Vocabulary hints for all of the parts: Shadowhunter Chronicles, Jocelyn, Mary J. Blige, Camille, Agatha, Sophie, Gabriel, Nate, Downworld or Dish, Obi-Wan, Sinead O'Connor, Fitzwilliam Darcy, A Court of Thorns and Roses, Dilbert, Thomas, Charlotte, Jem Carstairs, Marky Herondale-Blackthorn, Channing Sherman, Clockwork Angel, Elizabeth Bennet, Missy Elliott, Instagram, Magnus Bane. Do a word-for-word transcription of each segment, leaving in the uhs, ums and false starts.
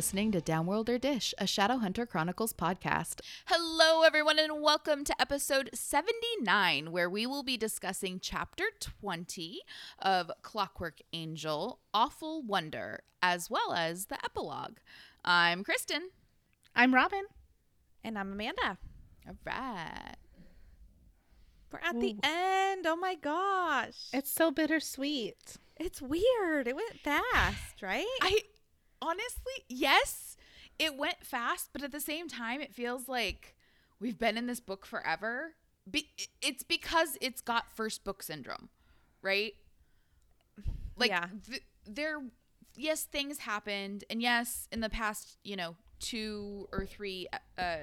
listening to Downworld or Dish, a Shadowhunter Chronicles podcast. Hello, everyone, and welcome to episode seventy-nine, where we will be discussing chapter twenty of Clockwork Angel, Awful Wonder, as well as the epilogue. I'm Kristen. I'm Robin. And I'm Amanda. All right. We're at the Ooh. end. Oh, my gosh. It's so bittersweet. It's weird. It went fast, right? I honestly, yes, it went fast, but at the same time, it feels like we've been in this book forever. Be- it's because it's got first book syndrome, right? Like, yeah. th- there, yes, things happened, and yes, in the past, you know, two or three uh,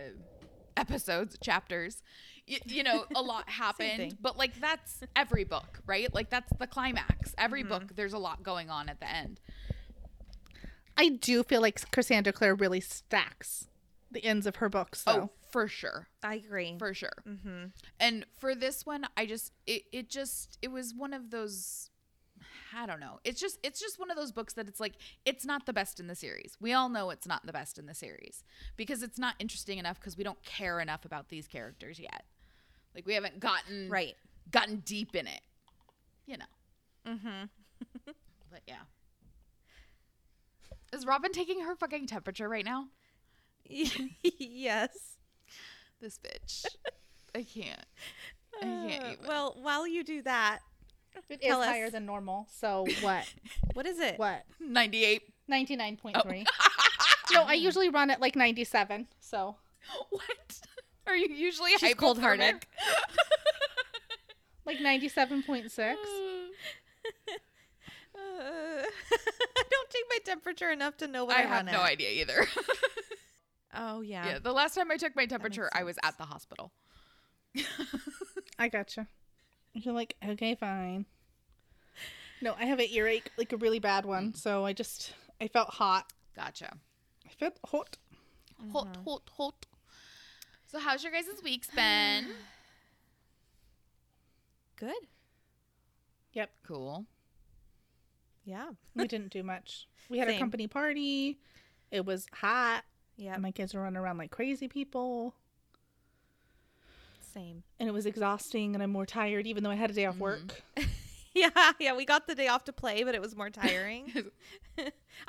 episodes, chapters, You, you know, a lot happened, but like that's every book, right? Like that's the climax. Every mm-hmm. book, there's a lot going on at the end. I do feel like Cassandra Clare really stacks the ends of her books, though. Oh, for sure. I agree. For sure. Mm-hmm. And for this one, I just, it, it just, it was one of those, I don't know. It's just, it's just one of those books that it's like, it's not the best in the series. We all know it's not the best in the series because it's not interesting enough because we don't care enough about these characters yet. Like we haven't gotten right, gotten deep in it, you know. Mm-hmm. But yeah, is Robin taking her fucking temperature right now? Yes. This bitch. I can't. I can't even. Uh, well, while you do that, it tell is us. Higher than normal. So what? What is it? What? ninety-eight. ninety-nine point three. Oh. No, I usually run at like ninety-seven. So what? Are you usually She's cold-hearted? Like ninety-seven point six. Uh, I don't take my temperature enough to know what I, I have run no at. idea either. Oh yeah. Yeah. The last time I took my temperature, I was at the hospital. I gotcha. You're like, okay, fine. No, I have an earache, like a really bad one. So I just, I felt hot. Gotcha. I felt hot. Mm-hmm. Hot, hot, hot. So how's your guys' weeks been? Good. Yep. Cool. Yeah. We didn't do much. We had Same. a company party. It was hot. Yeah. My kids were running around like crazy people. Same. And it was exhausting and I'm more tired even though I had a day off mm-hmm. work. Yeah. Yeah. We got the day off to play, but it was more tiring.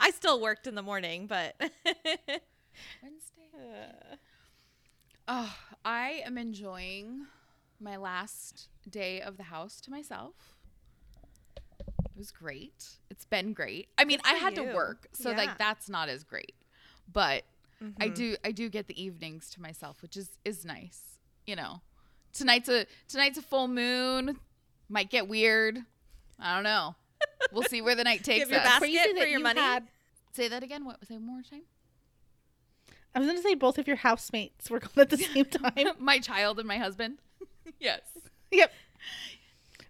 I still worked in the morning, but. Wednesday. Uh. Oh, I am enjoying my last day of the house to myself. It was great. It's been great. I mean, I had you. to work, so yeah. like that's not as great. But mm-hmm. I do I do get the evenings to myself, which is, is nice. You know. Tonight's a tonight's a full moon. Might get weird. I don't know. We'll see where the night takes us. Give your basket you for your you money. Had- say that again. What, say one more time? I was going to say both of your housemates were gone at the same time. My child and my husband. Yes. Yep.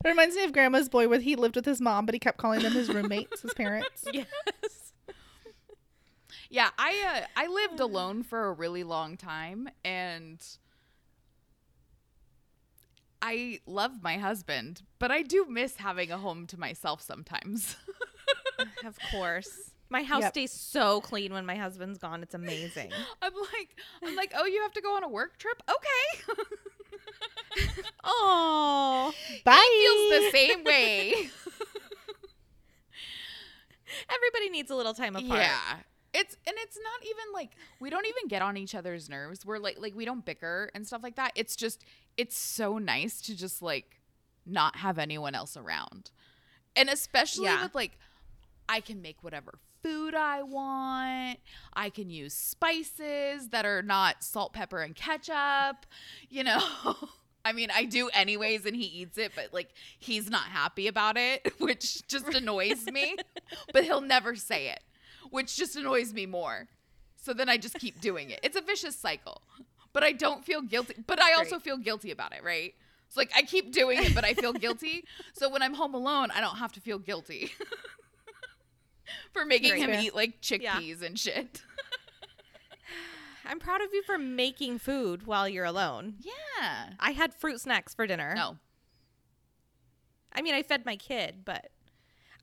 It reminds me of Grandma's boy where he lived with his mom, but he kept calling them his roommates, his parents. Yes. Yeah, I uh, I lived alone for a really long time, and I love my husband, but I do miss having a home to myself sometimes. Of course. My house yep. stays so clean when my husband's gone. It's amazing. I'm like, I'm like, oh, you have to go on a work trip? Okay. Oh, bye. It feels the same way. Everybody needs a little time apart. Yeah, it's and it's not even like we don't even get on each other's nerves. We're like, like we don't bicker and stuff like that. It's just, it's so nice to just like not have anyone else around, and especially yeah. with like. I can make whatever food I want. I can use spices that are not salt, pepper, and ketchup. You know, I mean, I do anyways, and he eats it, but like he's not happy about it, which just annoys me. But he'll never say it, which just annoys me more. So then I just keep doing it. It's a vicious cycle, but I don't feel guilty. But I also Great. feel guilty about it, right? It's like I keep doing it, but I feel guilty. So when I'm home alone, I don't have to feel guilty. For making Great. him eat like chickpeas yeah. and shit. I'm proud of you for making food while you're alone. Yeah. I had fruit snacks for dinner. No. I mean, I fed my kid, but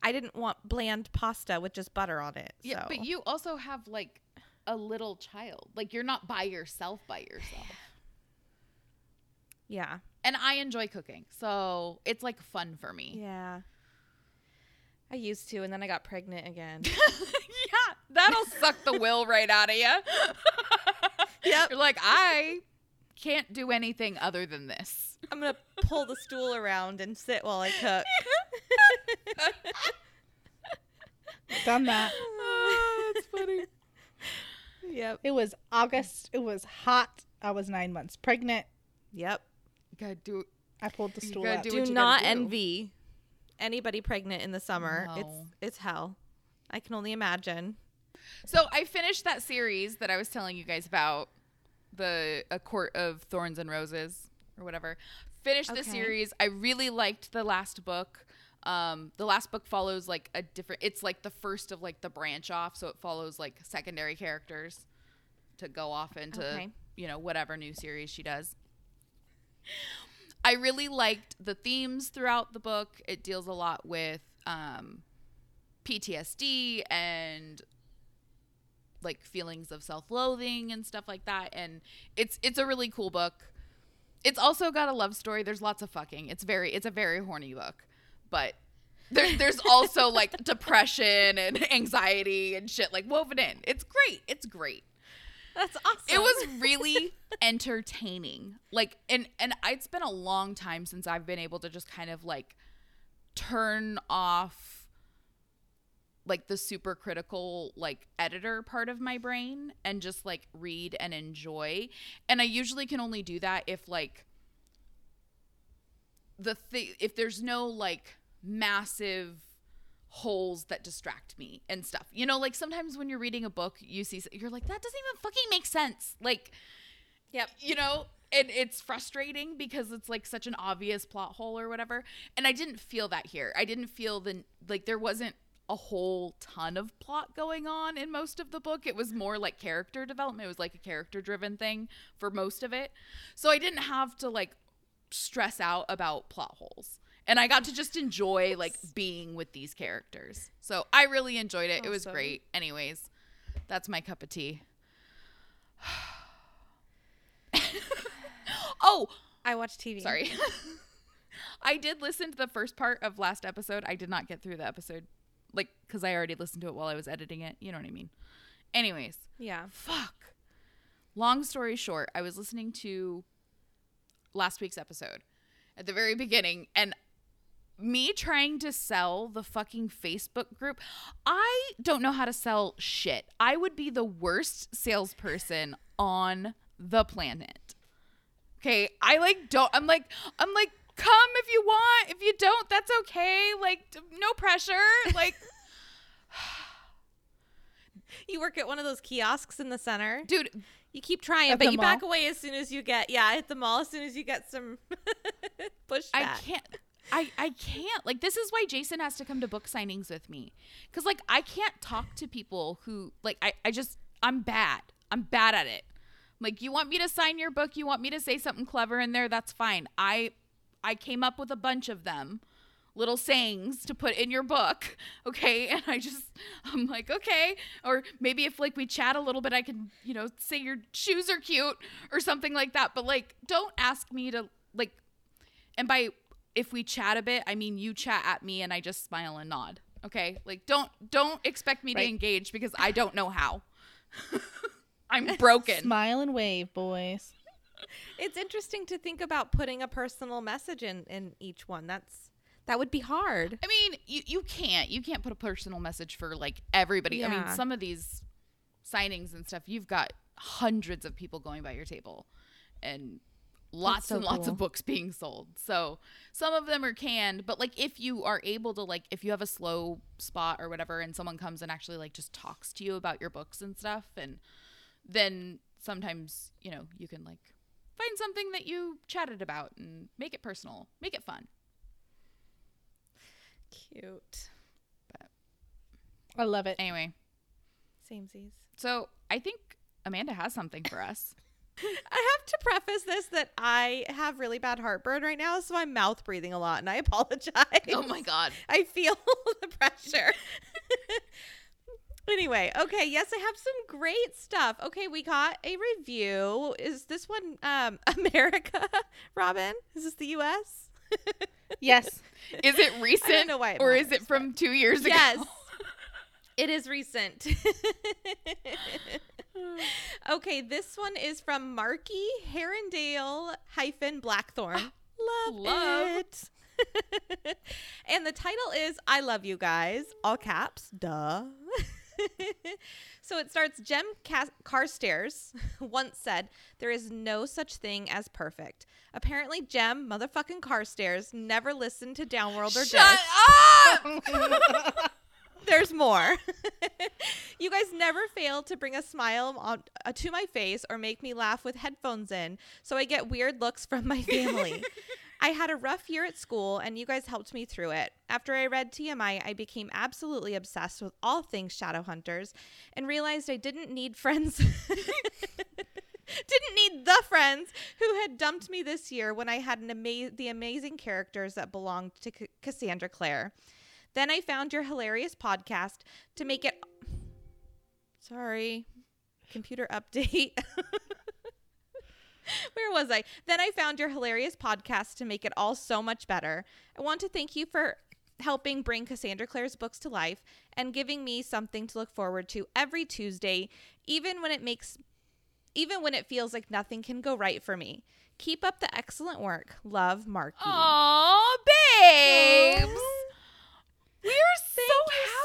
I didn't want bland pasta with just butter on it. Yeah, so. But you also have like a little child. Like, you're not by yourself by yourself. Yeah. And I enjoy cooking, so it's, like, fun for me. Yeah. I used to, and then I got pregnant again. Yeah. That'll suck the will right out of you. Yep. You're like, I can't do anything other than this. I'm going to pull the stool around and sit while I cook. Done that. Oh, that's funny. Yep. It was August. It was hot. I was nine months pregnant. Yep. You gotta do. I pulled the stool out. Do, do not do. Envy anybody pregnant in the summer. No. It's it's hell. I can only imagine. So I finished that series that I was telling you guys about, the A Court of Thorns and Roses or whatever. Finished okay. the series. I really liked the last book. Um, the last book follows like a different. It's like the first of like the branch off, so it follows like secondary characters to go off into okay. you know whatever new series she does. I really liked the themes throughout the book. It deals a lot with um, P T S D and like feelings of self-loathing and stuff like that. And it's it's a really cool book. It's also got a love story. There's lots of fucking. It's very it's a very horny book, but there, there's also like depression and anxiety and shit like woven in. It's great. It's great. That's awesome. It was really entertaining. Like, and, and it's been a long time since I've been able to just kind of like turn off like the super critical like editor part of my brain and just like read and enjoy. And I usually can only do that if like the thi- if there's no like massive holes that distract me and stuff. You know, like sometimes when you're reading a book, you see, you're like, that doesn't even fucking make sense. Like, yep. You know, and it's frustrating because it's like such an obvious plot hole or whatever. And I didn't feel that here. I didn't feel the, like there wasn't a whole ton of plot going on in most of the book. It was more like character development. It was like a character driven thing for most of it. So I didn't have to like stress out about plot holes. And I got to just enjoy, like, being with these characters. So I really enjoyed it. Awesome. It was great. Anyways, that's my cup of tea. Oh. I watch T V. Sorry. I did listen to the first part of last episode. I did not get through the episode, like, because I already listened to it while I was editing it. You know what I mean? Anyways. Yeah. Fuck. Long story short, I was listening to last week's episode at the very beginning, and me trying to sell the fucking Facebook group. I don't know how to sell shit. I would be the worst salesperson on the planet. Okay. I like don't, I'm like, I'm like, come if you want, if you don't, that's okay. Like no pressure. Like you work at one of those kiosks in the center. Dude. You keep trying, at but you mall? Back away as soon as you get, yeah, at the mall, as soon as you get some pushback. I can't. I, I can't. Like, this is why Jason has to come to book signings with me. Because, like, I can't talk to people who, like, I, I just, I'm bad. I'm bad at it. I'm like, you want me to sign your book? You want me to say something clever in there? That's fine. I I came up with a bunch of them, little sayings to put in your book, okay? And I just, I'm like, okay. Or maybe if, like, we chat a little bit, I can, you know, say your shoes are cute or something like that. But, like, don't ask me to, like, and by... if we chat a bit, I mean you chat at me and I just smile and nod. Okay? Like don't don't expect me right. to engage because I don't know how. I'm broken. Smile and wave, boys. It's interesting to think about putting a personal message in, in each one. That's that would be hard. I mean, you, you can't. You can't put a personal message for like everybody. Yeah. I mean, some of these signings and stuff, you've got hundreds of people going by your table and lots so and lots cool. of books being sold. So some of them are canned, but like if you are able to like if you have a slow spot or whatever and someone comes and actually like just talks to you about your books and stuff, and then sometimes, you know, you can like find something that you chatted about and make it personal, make it fun. Cute. But I love it. Anyway. Samesies. So I think Amanda has something for us. I have to preface this that I have really bad heartburn right now, so I'm mouth breathing a lot, and I apologize. Oh, my God. I feel the pressure. Anyway, okay, yes, I have some great stuff. Okay, we got a review. Is this one um, America, Robin? Is this the U S? Yes. Is it recent? I don't know why it or matters, is it from two years ago? Yes. It is recent. Okay, this one is from Marky Herondale-Blackthorn. Love, Love it. And the title is I Love You Guys, all caps, duh. So it starts, Jem Carstairs once said, there is no such thing as perfect. Apparently, Jem motherfucking Carstairs never listened to Downworld or Dish. Shut up! There's more. You guys never fail to bring a smile on, uh, to my face or make me laugh with headphones in, so I get weird looks from my family. I had a rough year at school, and you guys helped me through it. After I read T M I, I became absolutely obsessed with all things Shadowhunters and realized I didn't need friends. Didn't need the friends who had dumped me this year when I had an ama- the amazing characters that belonged to C- Cassandra Clare. Then I found your hilarious podcast to make it... Sorry. Computer update. Where was I? Then I found your hilarious podcast to make it all so much better. I want to thank you for helping bring Cassandra Clare's books to life and giving me something to look forward to every Tuesday, even when it makes, even when it feels like nothing can go right for me. Keep up the excellent work. Love, Marky. Aw, babes. We are so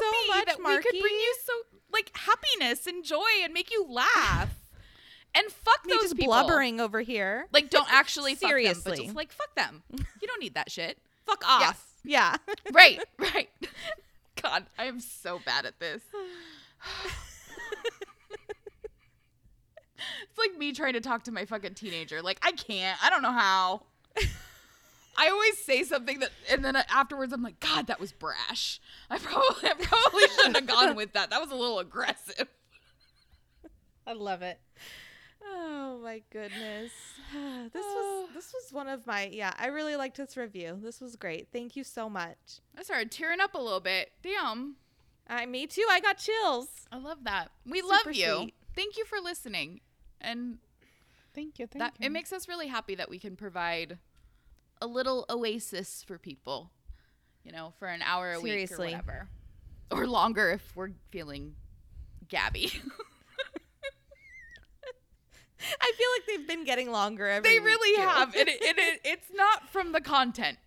happy that Marky. We could bring you so like happiness and joy and make you laugh. And fuck me those just people. Blubbering over here. Like, don't actually seriously. Fuck them, but just, like, fuck them. You don't need that shit. Fuck off. Yes. Yeah. Right, right. God, I am so bad at this. It's like me trying to talk to my fucking teenager. Like, I can't. I don't know how. I always say something that, and then afterwards I'm like, God, that was brash. I probably, I probably shouldn't have gone with that. That was a little aggressive. I love it. Oh my goodness. This oh. was this was one of my yeah, I really liked this review. This was great. Thank you so much. I started tearing up a little bit. Damn. I me too. I got chills. I love that. We Super love you. Sweet. Thank you for listening. And thank you. Thank that, you. It makes us really happy that we can provide a little oasis for people, you know, for an hour a Seriously. Week or whatever. Or longer if we're feeling Gabby. I feel like they've been getting longer every They really week have. And it, it, it, it's not from the content.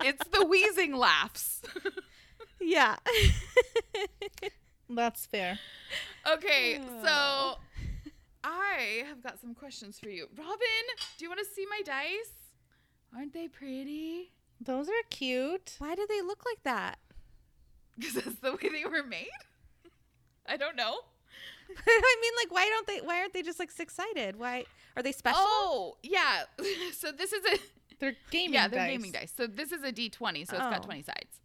It's the wheezing laughs. Yeah. That's fair. Okay, so I have got some questions for you. Robin, do you want to see my dice? Aren't they pretty? Those are cute. Why do they look like that? Because that's the way they were made? I don't know. I mean, like, why don't they? Why aren't they just like six-sided? Why are they special? Oh, yeah. So this is a they're gaming. Yeah, they're dice. Gaming dice. So this is a D twenty, so oh. it's got twenty sides.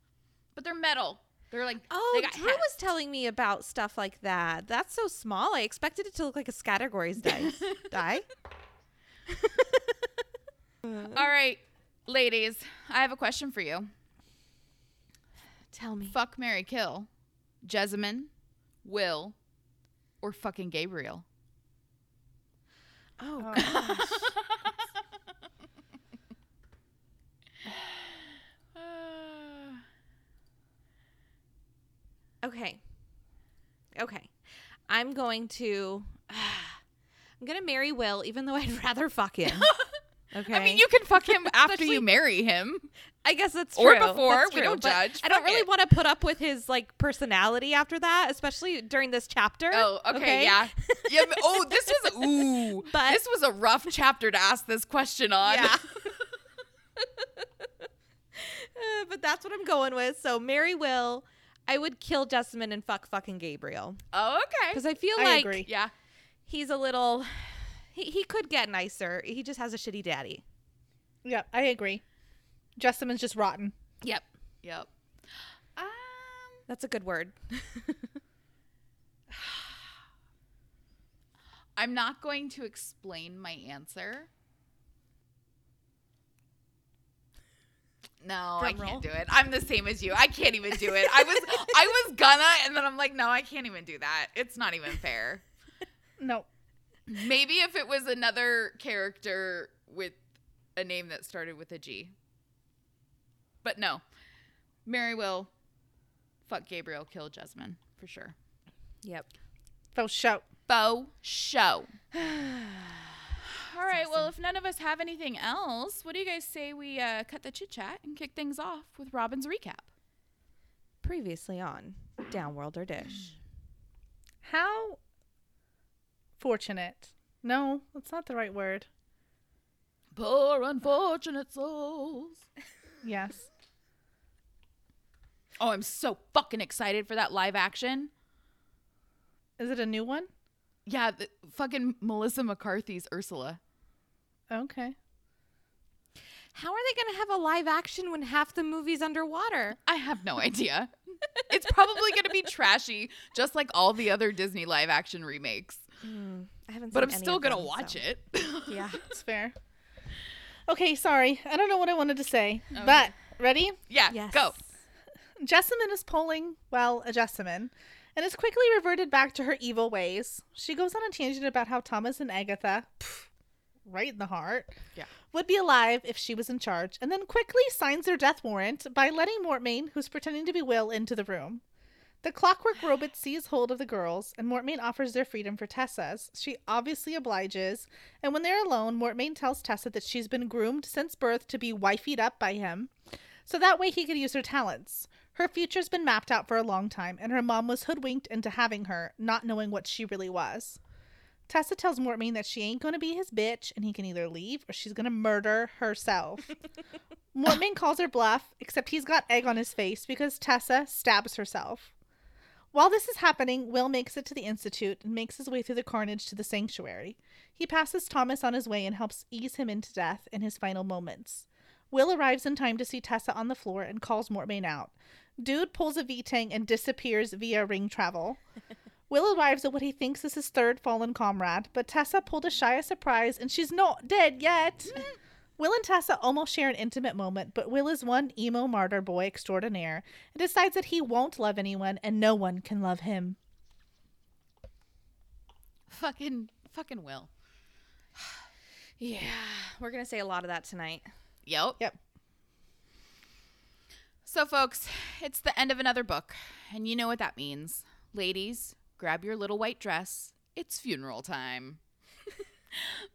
But they're metal. They're like oh, they Drew hats. Was telling me about stuff like that. That's so small. I expected it to look like a Scattergories dice. Die. All right, ladies, I have a question for you. Tell me. Fuck, marry, kill, Jessamyn, Will. Or fucking Gabriel. Oh, gosh. Okay. Okay. I'm going to... Uh, I'm going to marry Will, even though I'd rather fuck him. Okay. I mean, you can fuck him after you marry him. I guess that's true. Or before. That's true, we don't judge. I don't really want to put up with his like personality after that, especially during this chapter. Oh, okay, okay? Yeah. yeah. Oh, this was ooh. But, this was a rough chapter to ask this question on. Yeah. uh, but that's what I'm going with. So marry Will. I would kill Jessamyn and fuck fucking Gabriel. Oh, okay. Because I feel I like agree. Yeah, he's a little. He he could get nicer. He just has a shitty daddy. Yeah, I agree. Jessamyn's just rotten. Yep. Yep. Um, That's a good word. I'm not going to explain my answer. No, I can't do it. I'm the same as you. I can't even do it. I was I was gonna, and then I'm like, no, I can't even do that. It's not even fair. No. Maybe if it was another character with a name that started with a G. But no. Mary will fuck Gabriel, kill Jessamyn, for sure. Yep. Faux show. Faux show. All right, awesome. Well, if none of us have anything else, what do you guys say we uh, cut the chit-chat and kick things off with Robin's recap? Previously on Downworld or Dish. How fortunate. No, that's not the right word. Poor unfortunate souls. Yes. Oh, I'm so fucking excited for that live action. Is it a new one? Yeah, the fucking Melissa McCarthy's Ursula. Okay. How are they going to have a live action when half the movie's underwater? I have no idea. It's probably going to be trashy, just like all the other Disney live action remakes. Mm, I haven't seen But I'm any still going to watch so. It. Yeah, it's fair. Okay, sorry. I don't know what I wanted to say. Okay. But, ready? Yeah, yes. Go. Jessamyn is polling, well, a Jessamyn. And has quickly reverted back to her evil ways. She goes on a tangent about how Thomas and Agatha, pff, right in the heart, yeah. would be alive if she was in charge. And then quickly signs their death warrant by letting Mortmain, who's pretending to be Will, into the room. The clockwork robot seizes hold of the girls, and Mortmain offers their freedom for Tessa's. She obviously obliges. And when they're alone, Mortmain tells Tessa that she's been groomed since birth to be wifeyed up by him. So that way he could use her talents. Her future's been mapped out for a long time, and her mom was hoodwinked into having her, not knowing what she really was. Tessa tells Mortmain that she ain't going to be his bitch, and he can either leave or she's going to murder herself. Mortmain calls her bluff, except he's got egg on his face because Tessa stabs herself. While this is happening, Will makes it to the Institute and makes his way through the carnage to the sanctuary. He passes Thomas on his way and helps ease him into death in his final moments. Will arrives in time to see Tessa on the floor and calls Mortmain out. Dude pulls a V-Tang and disappears via ring travel. Will arrives at what he thinks is his third fallen comrade, but Tessa pulled a shy of surprise and she's not dead yet. Will and Tessa almost share an intimate moment, but Will is one emo martyr boy extraordinaire and decides that he won't love anyone and no one can love him. Fucking, fucking Will. Yeah, we're going to say a lot of that tonight. Yep. Yep. So, folks, it's the end of another book, and you know what that means. Ladies, grab your little white dress. It's funeral time.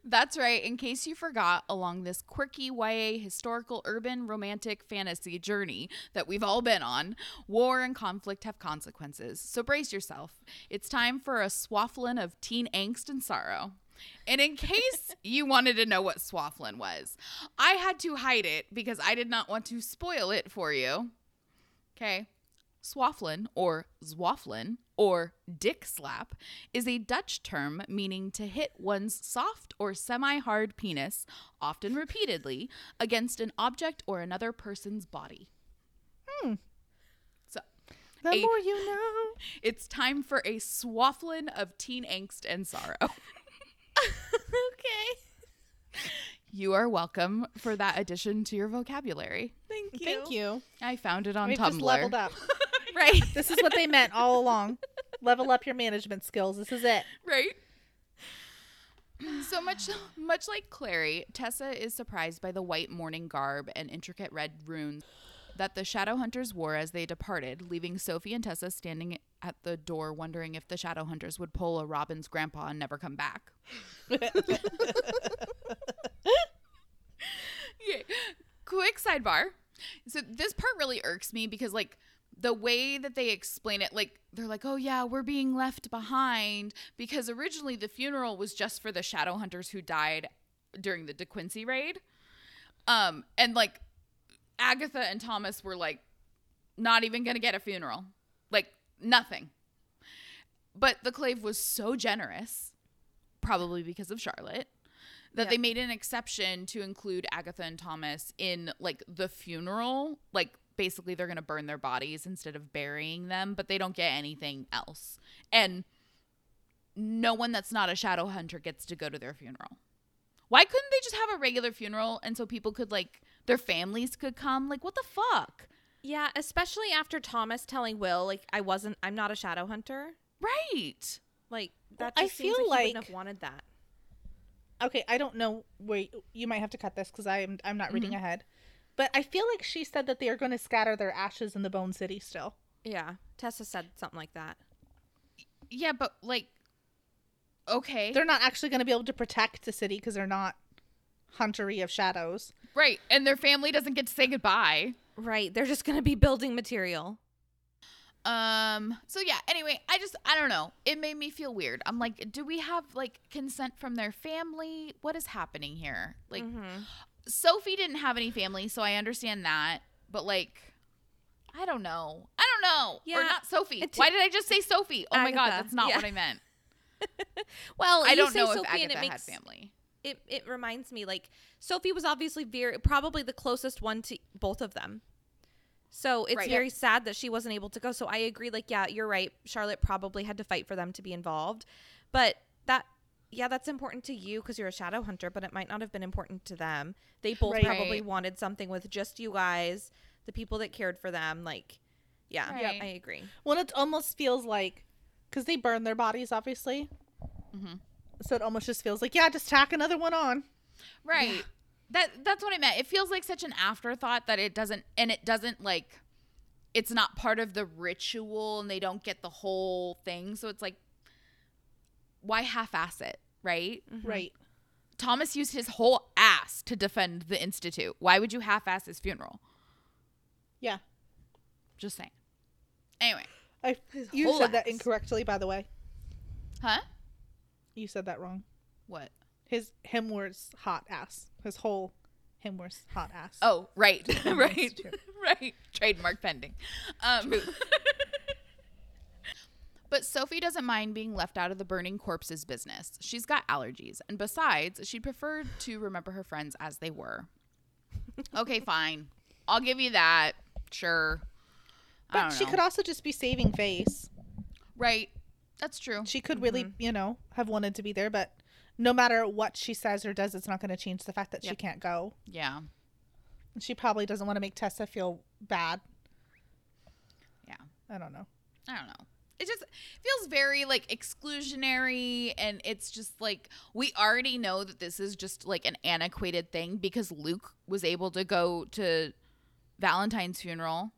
That's right. In case you forgot, along this quirky Y A historical urban romantic fantasy journey that we've all been on, war and conflict have consequences. So brace yourself. It's time for a swafflin of teen angst and sorrow. And in case you wanted to know what swafflin was, I had to hide it because I did not want to spoil it for you. Okay. Swafflin or zwafflin or dick slap is a Dutch term meaning to hit one's soft or semi-hard penis, often repeatedly, against an object or another person's body. Hmm. So, the a, more you know. It's time for a swafflin of teen angst and sorrow. Okay. You are welcome for that addition to your vocabulary. Thank you. Thank you. I found it on We've Tumblr. Just leveled up. Right. This is what they meant all along. Level up your management skills. This is it. Right. So much much like Clary, Tessa is surprised by the white mourning garb and intricate red runes that the Shadowhunters wore as they departed, leaving Sophie and Tessa standing at the door wondering if the Shadowhunters would pull a Robin's grandpa and never come back. Yeah. Quick sidebar. So this part really irks me because, like, the way that they explain it, like, they're like, oh, yeah, we're being left behind because originally the funeral was just for the Shadowhunters who died during the De Quincey raid. Um, and, like, Agatha and Thomas were, like, not even going to get a funeral. Like, nothing. But the Clave was so generous, probably because of Charlotte, that yep. they made an exception to include Agatha and Thomas in, like, the funeral. Like, basically they're going to burn their bodies instead of burying them, but they don't get anything else. And no one that's not a shadow hunter gets to go to their funeral. Why couldn't they just have a regular funeral and so people could, like, their families could come. Like, what the fuck? Yeah, especially after Thomas telling Will, like, I wasn't, I'm not a shadow hunter. Right. Like, that just I seems feel like, like he wouldn't have wanted that. Okay, I don't know. Wait, you might have to cut this because I'm, I'm not mm-hmm. reading ahead. But I feel like she said that they are going to scatter their ashes in the Bone City still. Yeah, Tessa said something like that. Yeah, but, like, okay. They're not actually going to be able to protect the city because they're not huntery of shadows. Right, and their family doesn't get to say goodbye. Right, they're just going to be building material. Um, so yeah, anyway, I just, I don't know. It made me feel weird. I'm like, do we have, like, consent from their family? What is happening here? Like, mm-hmm. Sophie didn't have any family, so I understand that. But, like, I don't know. I don't know. Yeah. Or not Sophie. T- Why did I just say Sophie? Oh, Agatha. My God, that's not yeah. what I meant. Well, I don't know Sophie if Agatha had makes, family. It, it reminds me, like, Sophie was obviously very, probably the closest one to both of them. So it's right. very yep. sad that she wasn't able to go. So I agree. Like, yeah, you're right. Charlotte probably had to fight for them to be involved. But that, yeah, that's important to you because you're a shadow hunter, but it might not have been important to them. They both right. probably wanted something with just you guys, the people that cared for them. Like, yeah, right. I agree. Well, it almost feels like, because they burn their bodies, obviously. Mm-hmm. So it almost just feels like, yeah, just tack another one on. Right. Yeah. That that's what I meant. It feels like such an afterthought that it doesn't, and it doesn't, like, it's not part of the ritual, and they don't get the whole thing. So it's like, why half-ass it, right? Mm-hmm. Right. Thomas used his whole ass to defend the Institute. Why would you half-ass his funeral? Yeah. Just saying. Anyway. I, you said ass. that incorrectly, by the way. Huh? You said that wrong. What? His him was hot ass. His whole him was hot ass. Oh, right. right. right. Trademark pending. Um, but Sophie doesn't mind being left out of the burning corpses business. She's got allergies. And besides, she'd prefer to remember her friends as they were. Okay, fine. I'll give you that. Sure. But I don't she know. could also just be saving face. Right. That's true. She could really, mm-hmm. you know, have wanted to be there, but no matter what she says or does, it's not going to change the fact that yep. she can't go. Yeah. And she probably doesn't want to make Tessa feel bad. Yeah. I don't know. I don't know. It just feels very, like, exclusionary, and it's just, like, we already know that this is just, like, an antiquated thing because Luke was able to go to Valentine's funeral.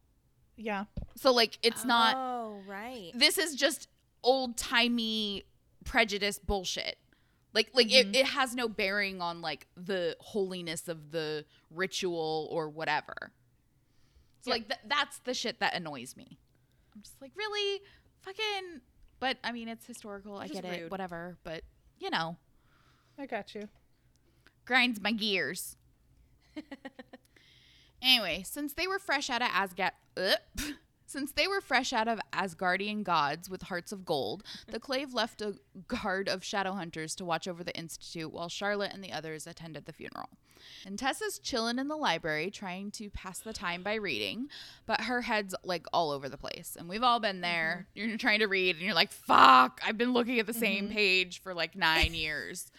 Yeah. So, like, it's oh, not... Oh, right. This is just old-timey prejudice bullshit. Like, like mm-hmm. it, it has no bearing on, like, the holiness of the ritual or whatever. So, yeah. like, th- that's the shit that annoys me. I'm just like, really? Fucking... But, I mean, it's historical. It's I get rude. it. Whatever. But, you know. I got you. Grinds my gears. Anyway, since they were fresh out of Asgard... Since they were fresh out of Asgardian gods with hearts of gold, the Clave left a guard of shadow hunters to watch over the Institute while Charlotte and the others attended the funeral. And Tessa's chilling in the library trying to pass the time by reading, but her head's, like, all over the place. And we've all been there. Mm-hmm. You're trying to read and you're like, fuck, I've been looking at the mm-hmm. same page for, like, nine years.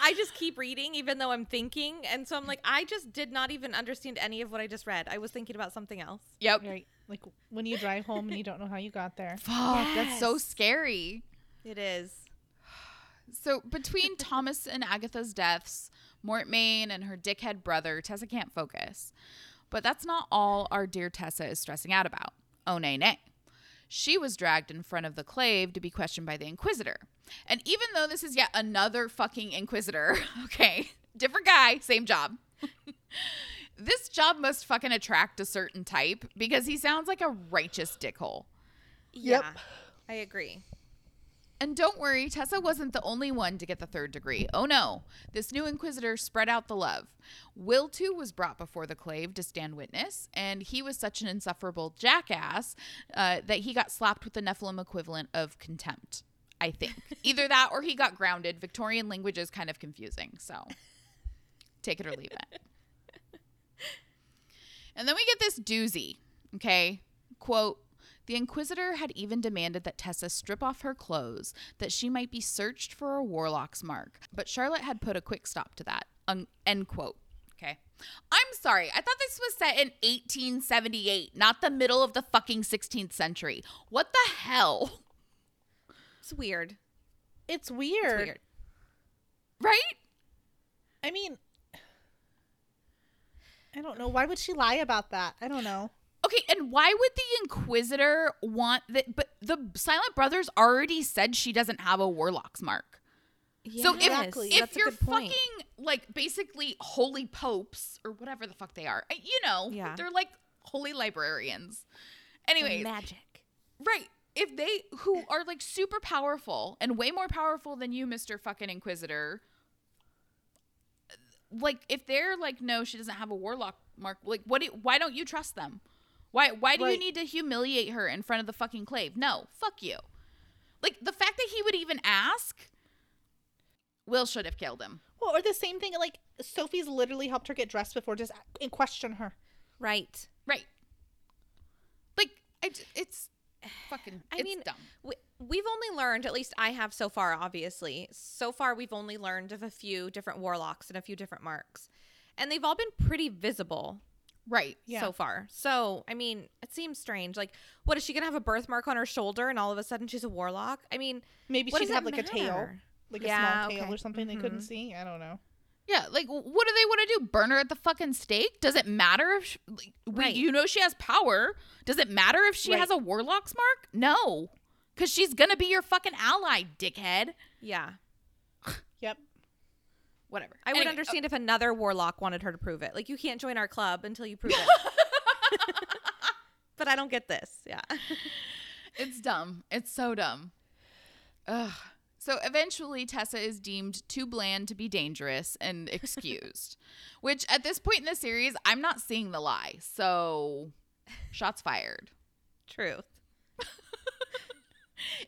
I just keep reading even though I'm thinking, and so I'm like, I just did not even understand any of what I just read. I was thinking about something else. Yep. Right. Like when you drive home and you don't know how you got there. Fuck, yes. That's so scary. It is. So between Thomas and Agatha's deaths, Mortmain and her dickhead brother, Tessa can't focus. But that's not all our dear Tessa is stressing out about. Oh, nay, nay. She was dragged in front of the Clave to be questioned by the Inquisitor. And even though this is yet another fucking Inquisitor, okay, different guy, same job. This job must fucking attract a certain type because he sounds like a righteous dickhole. Yep. Yeah, I agree. And don't worry, Tessa wasn't the only one to get the third degree. Oh no, this new Inquisitor spread out the love. Will, too, was brought before the Clave to stand witness, and he was such an insufferable jackass uh, that he got slapped with the Nephilim equivalent of contempt, I think. Either that or he got grounded. Victorian language is kind of confusing, so take it or leave it. And then we get this doozy, okay? Quote, the Inquisitor had even demanded that Tessa strip off her clothes, that she might be searched for a warlock's mark. But Charlotte had put a quick stop to that. Un- end quote. Okay. I'm sorry. I thought this was set in eighteen seventy-eight, not the middle of the fucking sixteenth century. What the hell? It's weird. It's weird. It's weird. Right? I mean, I don't know. Why would she lie about that? I don't know. Okay, and why would the Inquisitor want that? But the Silent Brothers already said she doesn't have a Warlock's Mark. Yes, so if, exactly. if That's you're fucking, like, basically holy popes or whatever the fuck they are, you know, yeah. they're like holy librarians. Anyways. The magic. Right. If they, who are like super powerful and way more powerful than you, Mister fucking Inquisitor, like, if they're like, no, she doesn't have a Warlock Mark, like, what? Do, why don't you trust them? Why Why do right. you need to humiliate her in front of the fucking clave? No, fuck you. Like, the fact that he would even ask... Will should have killed him. Well, or the same thing, like, Sophie's literally helped her get dressed before, just and question her. Right. Right. Like, I, it's fucking, I it's mean, dumb. We, we've only learned, at least I have so far, obviously. So far, we've only learned of a few different warlocks and a few different marks. And they've all been pretty visible. Right. Yeah. So far. So, I mean, it seems strange. Like, what, is she going to have a birthmark on her shoulder and all of a sudden she's a warlock? I mean, maybe she'd have, like, matter? a tail. Like yeah, a small tail okay. or something mm-hmm. they couldn't see. I don't know. Yeah, like, what do they want to do? Burn her at the fucking stake? Does it matter if she, like, right. we, you know she has power? Does it matter if she right. has a warlock's mark? No, because she's gonna be your fucking ally, dickhead. Yeah. Yep. Whatever. I anyway, would understand oh. if another warlock wanted her to prove it. Like, you can't join our club until you prove it. But I don't get this. Yeah. It's dumb. It's so dumb. Ugh. So eventually, Tessa is deemed too bland to be dangerous and excused, which at this point in the series, I'm not seeing the lie. So shots fired. Truth.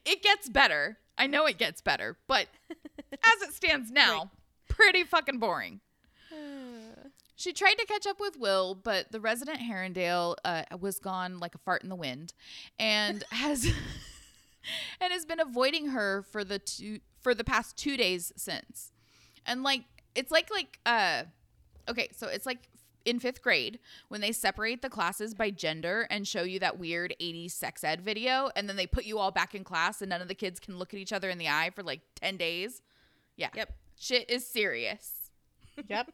It gets better. I know it gets better. But as it stands now, right. pretty fucking boring. She tried to catch up with Will, but the resident Herondale uh, was gone like a fart in the wind and has... and has been avoiding her for the two for the past two days since. And like it's like like uh okay, so it's like in fifth grade when they separate the classes by gender and show you that weird eighties sex ed video, and then they put you all back in class and none of the kids can look at each other in the eye for like ten days. Yeah. Yep. Shit is serious. Yep.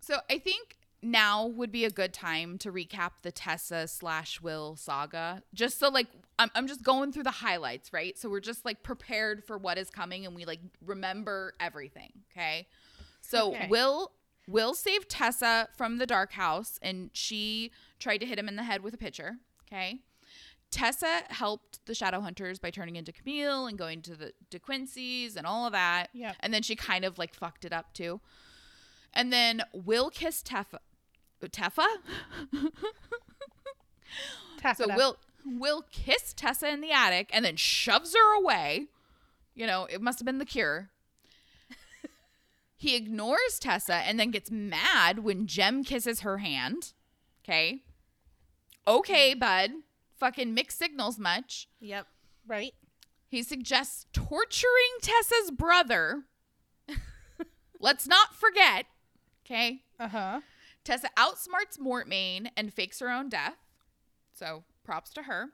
So I think now would be a good time to recap the Tessa slash Will saga. Just so like, I'm, I'm just going through the highlights, right? So we're just like prepared for what is coming and we like remember everything. Okay. So okay. Will, Will saved Tessa from the dark house and she tried to hit him in the head with a pitcher. Okay. Tessa helped the shadow hunters by turning into Camille and going to the De Quincey's and all of that. Yeah. And then she kind of like fucked it up too. And then Will kissed Tessa. Teffa? So Will Will kiss Tessa in the attic and then shoves her away. You know, it must have been the cure. He ignores Tessa and then gets mad when Jem kisses her hand. Okay. Okay, bud. Fucking mixed signals much. Yep. Right. He suggests torturing Tessa's brother. Let's not forget. Okay. Uh-huh. Tessa outsmarts Mortmain and fakes her own death. So props to her.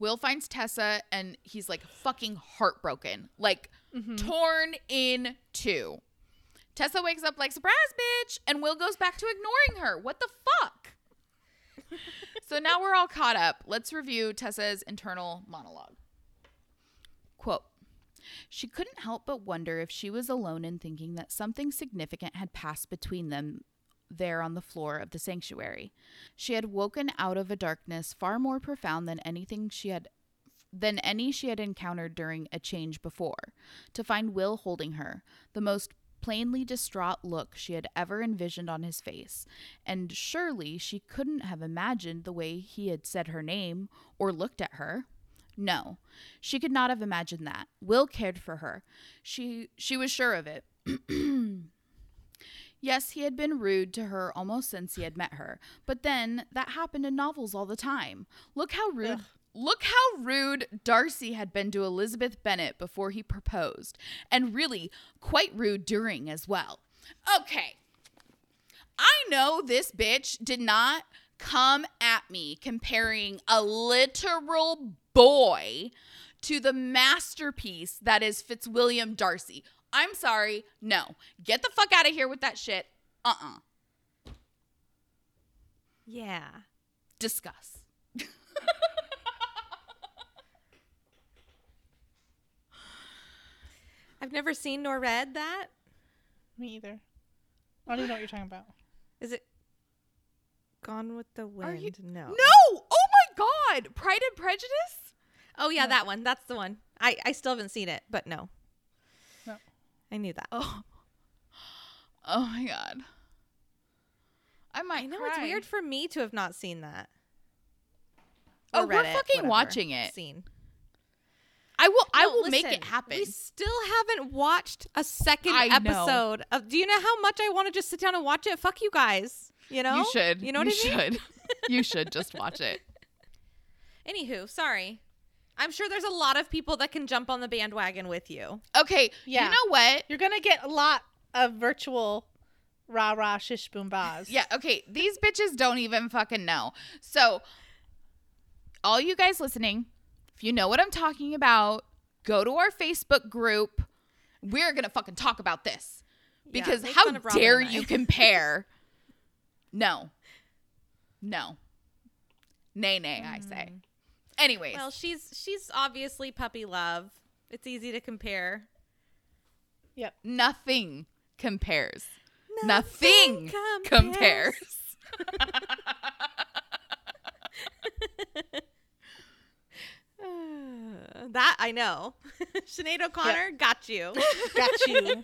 Will finds Tessa and he's like fucking heartbroken, like mm-hmm. torn in two. Tessa wakes up like, surprise, bitch. And Will goes back to ignoring her. What the fuck? So now we're all caught up. Let's review Tessa's internal monologue. Quote. She couldn't help but wonder if she was alone in thinking that something significant had passed between them there on the floor of the sanctuary. She had woken out of a darkness far more profound than anything she had than any she had encountered during a change before, to find Will holding her, the most plainly distraught look she had ever envisioned on his face, and surely she couldn't have imagined the way he had said her name or looked at her. No, she could not have imagined that. Will cared for her. She she was sure of it. Yes, he had been rude to her almost since he had met her. But then that happened in novels all the time. Look how rude. Ugh. Look how rude Darcy had been to Elizabeth Bennet before he proposed, and really quite rude during as well. Okay, I know this bitch did not come at me comparing a literal boy to the masterpiece that is Fitzwilliam Darcy. I'm sorry, no. Get the fuck out of here with that shit. Uh-uh. Yeah. Discuss. I've never seen nor read that. Me either. I don't even know what you're talking about. Is it Gone with the Wind? Are you- no. No! Oh my God! Pride and Prejudice? Oh yeah, no. That one. That's the one. I, I still haven't seen it, but no. No. I knew that. Oh. Oh my God. I might I know cry. It's weird for me to have not seen that. Or oh, we're it, fucking whatever. Watching it. Seen. I will. No, I will listen, make it happen. We still haven't watched a second I episode. Know. Of, do you know how much I want to just sit down and watch it? Fuck you guys. You know. You should. You know what you I mean? Should. You should just watch it. Anywho, sorry. I'm sure there's a lot of people that can jump on the bandwagon with you. Okay. Yeah. You know what? You're gonna get a lot of virtual rah rah shish boom bahs. Yeah. Okay. These bitches don't even fucking know. So, all you guys listening. If you know what I'm talking about, go to our Facebook group. We're going to fucking talk about this. Because yeah, how dare you compare? No. No. Nay, nay, mm. I say. Anyways. Well, she's she's obviously puppy love. It's easy to compare. Yep. Nothing compares. Nothing, Nothing compares. compares. Uh, that I know. Sinead O'Connor, yeah. got you. Got you.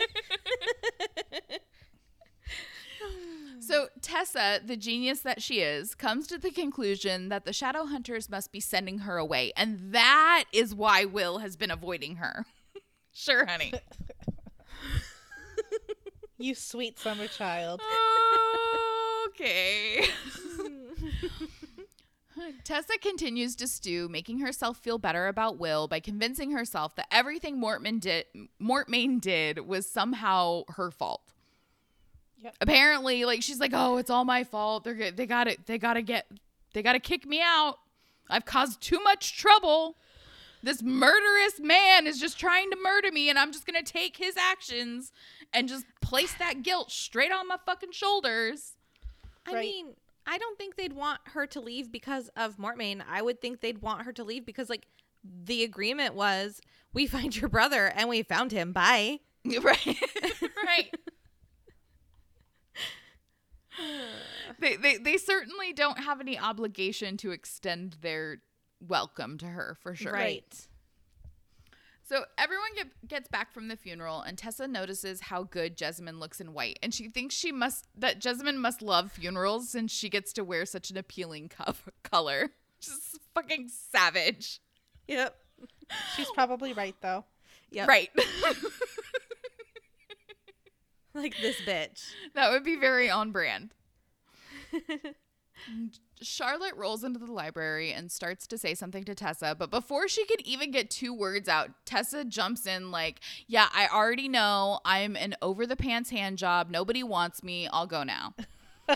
So Tessa, the genius that she is, comes to the conclusion that the shadow hunters must be sending her away. And that is why Will has been avoiding her. Sure, honey. You sweet summer child. Okay. Tessa continues to stew, making herself feel better about Will by convincing herself that everything Mortmain did, Mortmain did was somehow her fault. Yep. Apparently, like she's like, "Oh, it's all my fault. They're they got it. They gotta get. They gotta kick me out. I've caused too much trouble. This murderous man is just trying to murder me, and I'm just gonna take his actions and just place that guilt straight on my fucking shoulders." Right. I mean. I don't think they'd want her to leave because of Mortmain. I would think they'd want her to leave because, like, the agreement was, we find your brother and we found him. Bye. Right. Right. they, they they certainly don't have any obligation to extend their welcome to her, for sure. Right. So everyone get, gets back from the funeral, and Tessa notices how good Jessamyn looks in white, and she thinks she must that Jessamyn must love funerals since she gets to wear such an appealing co- color. Just fucking savage. Yep. She's probably right though. Yep. Right. Like this bitch. That would be very on brand. Charlotte rolls into the library and starts to say something to Tessa, but before she can even get two words out, Tessa jumps in like, yeah, I already know. I'm an over-the-pants hand job. Nobody wants me. I'll go now. I,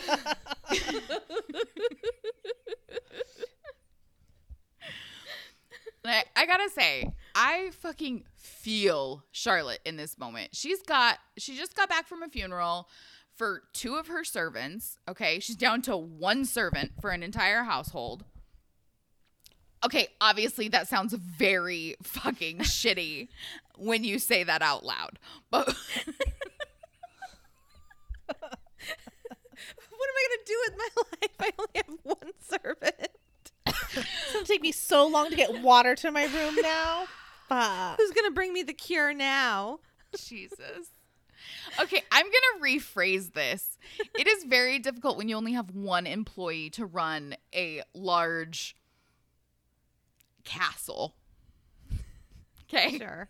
I gotta say, I fucking feel Charlotte in this moment. She's got, she just got back from a funeral for two of her servants, okay? She's down to one servant for an entire household. Okay, obviously that sounds very fucking shitty when you say that out loud. But what am I going to do with my life? I only have one servant. It's going to take me so long to get water to my room now. Fuck. Who's going to bring me the cure now? Jesus. Okay, I'm going to rephrase this. It is very difficult when you only have one employee to run a large castle. Okay. Sure.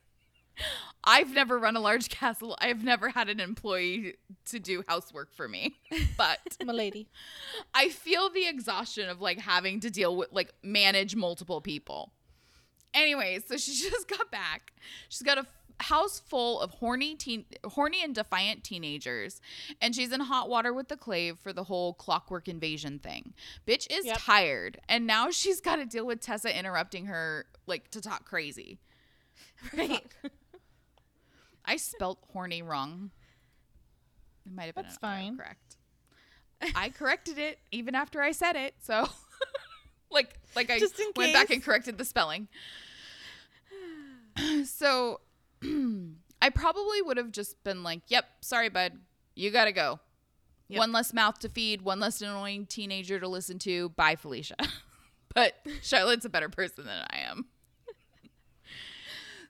I've never run a large castle. I've never had an employee to do housework for me. But milady, I feel the exhaustion of like having to deal with like manage multiple people. Anyway, so she just got back. She's got a f- house full of horny teen horny and defiant teenagers, and she's in hot water with the Clave for the whole clockwork invasion thing. Bitch is yep. tired, and now she's got to deal with Tessa interrupting her like to talk crazy. Right. I spelt horny wrong. It might have been That's fine. Correct. I corrected it even after I said it, so like like I went case. back and corrected the spelling. So I probably would have just been like, "Yep, sorry, bud. You got to go." Yep. One less mouth to feed, one less annoying teenager to listen to. Bye, Felicia. But Charlotte's a better person than I am.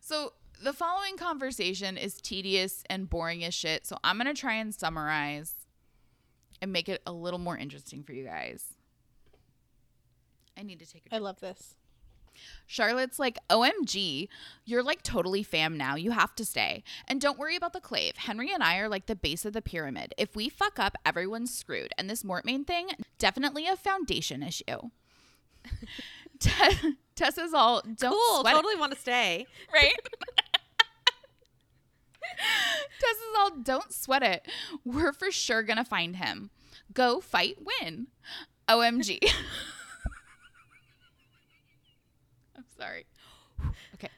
So the following conversation is tedious and boring as shit, so I'm going to try and summarize and make it a little more interesting for you guys. I need to take a drink. I love this. Charlotte's like, O M G, you're like totally fam now. You have to stay. And don't worry about the Clave. Henry and I are like the base of the pyramid. If we fuck up, everyone's screwed. And this Mortmain thing, definitely a foundation issue. T- Tessa's all, don't cool, sweat totally it. Want to stay. Right? Tessa's all, don't sweat it. We're for sure going to find him. Go fight, win. O M G. I'm sorry. Okay.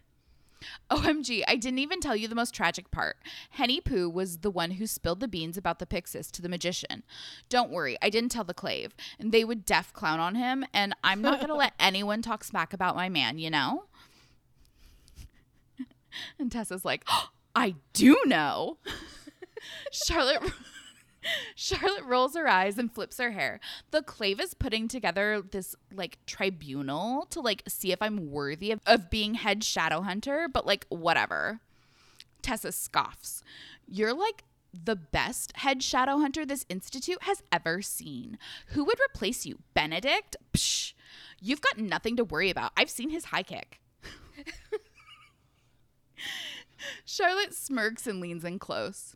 O M G, I didn't even tell you the most tragic part. Henny Poo was the one who spilled the beans about the Pixis to the magician. Don't worry, I didn't tell the Clave. And they would def clown on him, and I'm not going to let anyone talk smack about my man, you know? And Tessa's like, oh, I do know. Charlotte... Charlotte rolls her eyes and flips her hair. The Clave is putting together this, like, tribunal to, like, see if I'm worthy of, of being head shadow hunter, but, like, whatever. Tessa scoffs. You're, like, the best head shadow hunter this institute has ever seen. Who would replace you? Benedict? Psh, you've got nothing to worry about. I've seen his high kick. Charlotte smirks and leans in close.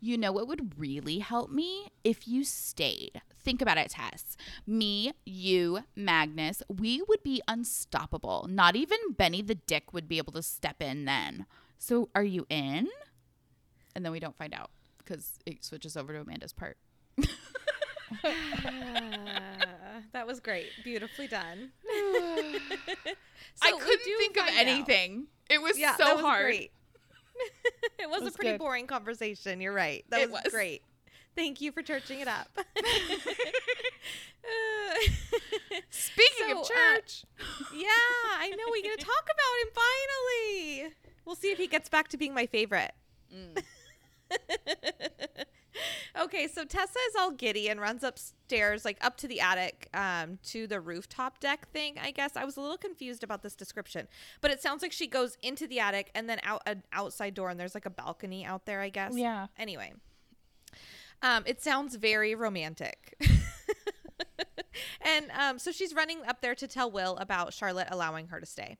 You know what would really help me? If you stayed. Think about it, Tess. Me, you, Magnus, we would be unstoppable. Not even Benny the Dick would be able to step in then. So are you in? And then we don't find out because it switches over to Amanda's part. uh, that was great. Beautifully done. So I couldn't think of anything. Out. It was yeah, so that was hard. Great. It was, was a pretty good. boring conversation. You're right. That was, was great. Thank you for churching it up. Speaking so, of church. Uh, yeah, I know. We're going to talk about him finally. We'll see if he gets back to being my favorite. Mm. Okay, so Tessa is all giddy and runs upstairs, like up to the attic, um, to the rooftop deck thing, I guess. I was a little confused about this description, but it sounds like she goes into the attic and then out an outside door, and there's like a balcony out there, I guess. Yeah. Anyway, um, it sounds very romantic. And um, so she's running up there to tell Will about Charlotte allowing her to stay.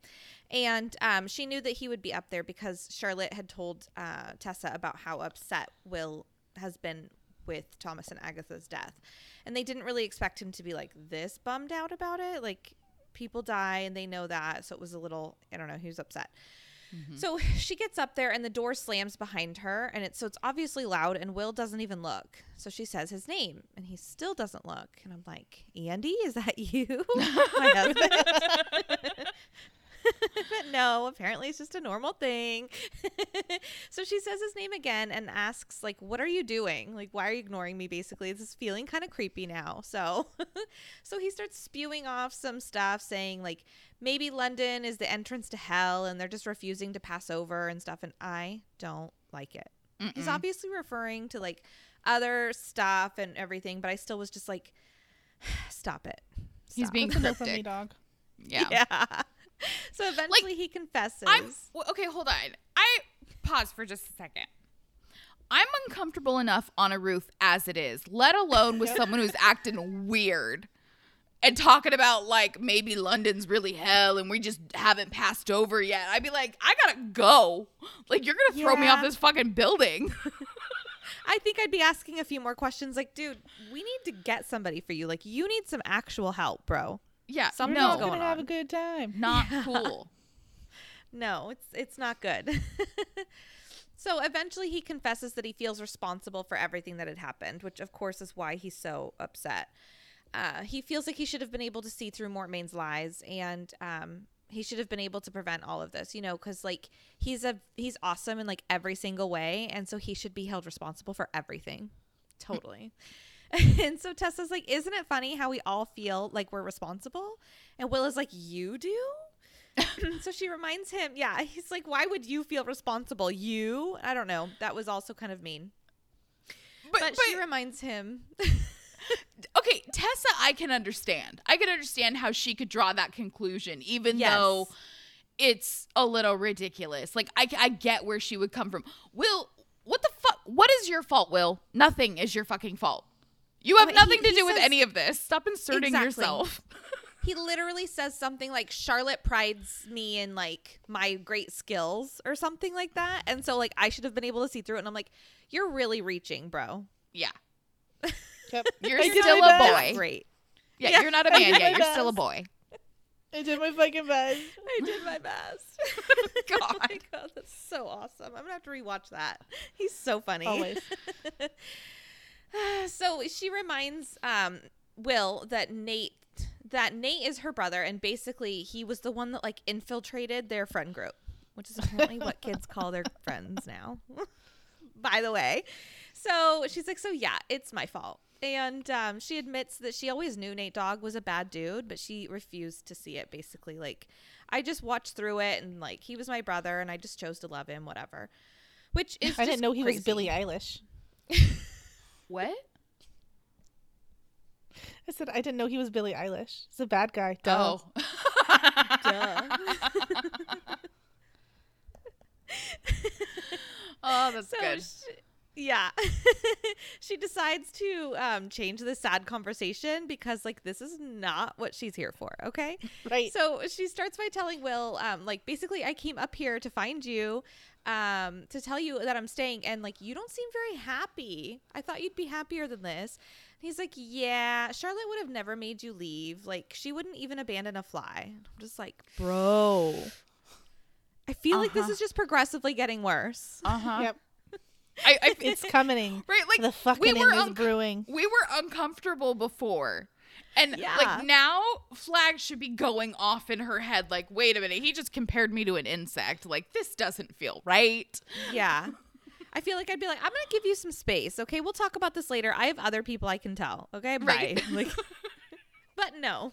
And um, she knew that he would be up there because Charlotte had told uh, Tessa about how upset Will has been with Thomas and Agatha's death. And they didn't really expect him to be like this bummed out about it. Like people die and they know that. So it was a little, I don't know, he was upset. Mm-hmm. So she gets up there and the door slams behind her. And it's so it's obviously loud and Will doesn't even look. So she says his name and he still doesn't look. And I'm like, Andy, is that you? My husband. But no, apparently it's just a normal thing. So she says his name again and asks, like, what are you doing? Like, why are you ignoring me? Basically, this is feeling kind of creepy now. So so he starts spewing off some stuff saying, like, maybe London is the entrance to hell and they're just refusing to pass over and stuff. And I don't like it. Mm-mm. He's obviously referring to, like, other stuff and everything. But I still was just like, stop it. Stop. He's being cryptic. From me, dog. Yeah. Yeah. So eventually like, he confesses. I'm, okay, hold on. I pause for just a second. I'm uncomfortable enough on a roof as it is, let alone with someone who's acting weird. and talking about like maybe London's really hell and we just haven't passed over yet, I'd be like, I gotta go. Like, you're gonna throw yeah. me off this fucking building. I think I'd be asking a few more questions. Like, dude, we need to get somebody for you. Like, you need some actual help, bro. Yeah, something's no, going on. Have a good time. Not yeah. cool. No, it's it's not good. So eventually he confesses that he feels responsible for everything that had happened, which of course is why he's so upset. Uh, he feels like he should have been able to see through Mortmain's lies, and um, he should have been able to prevent all of this, you know, because like he's a he's awesome in like every single way, and so he should be held responsible for everything. Totally. And so Tessa's like, isn't it funny how we all feel like we're responsible? And Will is like, you do? So she reminds him, yeah, he's like, why would you feel responsible? You? I don't know. That was also kind of mean. But, but she but, reminds him. Okay, Tessa, I can understand. I can understand how she could draw that conclusion, even yes. though it's a little ridiculous. Like, I, I get where she would come from. Will, what the fuck? What is your fault, Will? Nothing is your fucking fault. You have oh, nothing he, to he do says, with any of this. Stop inserting exactly. yourself. He literally says something like, Charlotte prides me in like my great skills or something like that. And so like I should have been able to see through it. And I'm like, you're really reaching, bro. Yeah. Yep. You're I still a best. boy. Great. Yeah, yeah, you're not a man yet. You're best. still a boy. I did my fucking best. I did my best. God. Oh my God, that's so awesome. I'm going to have to rewatch that. He's so funny. Always. So she reminds um, Will that Nate that Nate is her brother, and basically he was the one that like infiltrated their friend group, which is apparently what kids call their friends now. By the way, so she's like, so yeah, it's my fault, and um, she admits that she always knew Nate Dogg was a bad dude, but she refused to see it. Basically, like, I just watched through it, and like he was my brother, and I just chose to love him, whatever. Which is I just didn't know he crazy. was Billie Eilish. What? I said I didn't know he was Billie Eilish. He's a bad guy. Duh. Oh. Duh. Oh, that's so good. She, yeah. She decides to um, change the sad conversation because, like, this is not what she's here for, okay? Right. So she starts by telling Will, um, like, basically, I came up here to find you. Um, to tell you that I'm staying, and like you don't seem very happy. I thought you'd be happier than this. And he's like, yeah, Charlotte would have never made you leave. Like, she wouldn't even abandon a fly. And I'm just like, bro, I feel uh-huh. like this is just progressively getting worse. Uh huh. Yep. I, I it's coming. Right, like the fucking we were un- brewing. We were uncomfortable before. And yeah. like now flags should be going off in her head. Like, wait a minute. He just compared me to an insect. Like, this doesn't feel right. Yeah. I feel like I'd be like, I'm going to give you some space. Okay. We'll talk about this later. I have other people I can tell. Okay. Bye. Right. Like, but no.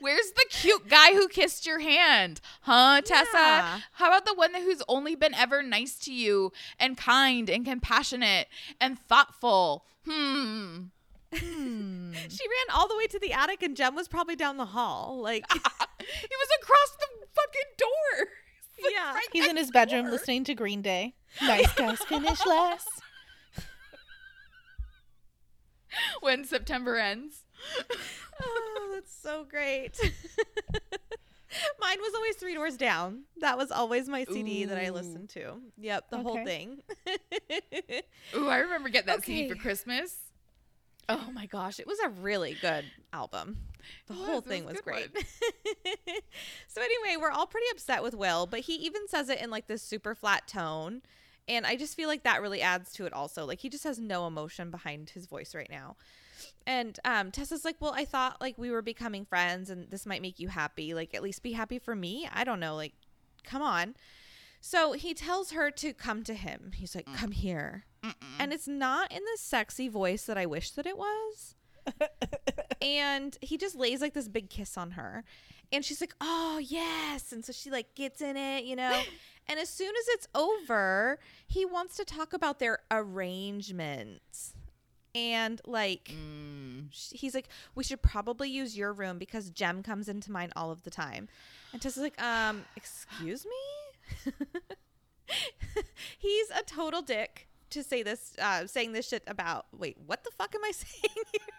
Where's the cute guy who kissed your hand? Huh, Tessa? Yeah. How about the one who's only been ever nice to you and kind and compassionate and thoughtful? Hmm. Hmm. She ran all the way to the attic, and Jem was probably down the hall. Like, he was across the fucking door. Like, yeah, right he's in his bedroom door. Listening to Green Day. Nice guys finish last. When September ends. Oh, that's so great. Mine was always Three Doors Down. That was always my C D Ooh. That I listened to. Yep, the okay. whole thing. Ooh, I remember getting that okay. C D for Christmas. Oh my gosh, it was a really good album. The yes, whole thing was, was great. So anyway, we're all pretty upset with Will, but he even says it in like this super flat tone. And I just feel like that really adds to it also. Like, he just has no emotion behind his voice right now. And um, Tessa's like, well, I thought like we were becoming friends and this might make you happy. Like, at least be happy for me. I don't know. Like, come on. So he tells her to come to him. He's like, come here. Mm-mm. And it's not in the sexy voice that I wish that it was. And he just lays like this big kiss on her. And she's like, oh, yes. And so she like gets in it, you know. And as soon as it's over, he wants to talk about their arrangements. And like, mm. he's like, we should probably use your room because Jem comes into mine all of the time. And Tessa's like, um, excuse me? He's a total dick. To say this, uh, saying this shit about, wait, what the fuck am I saying here?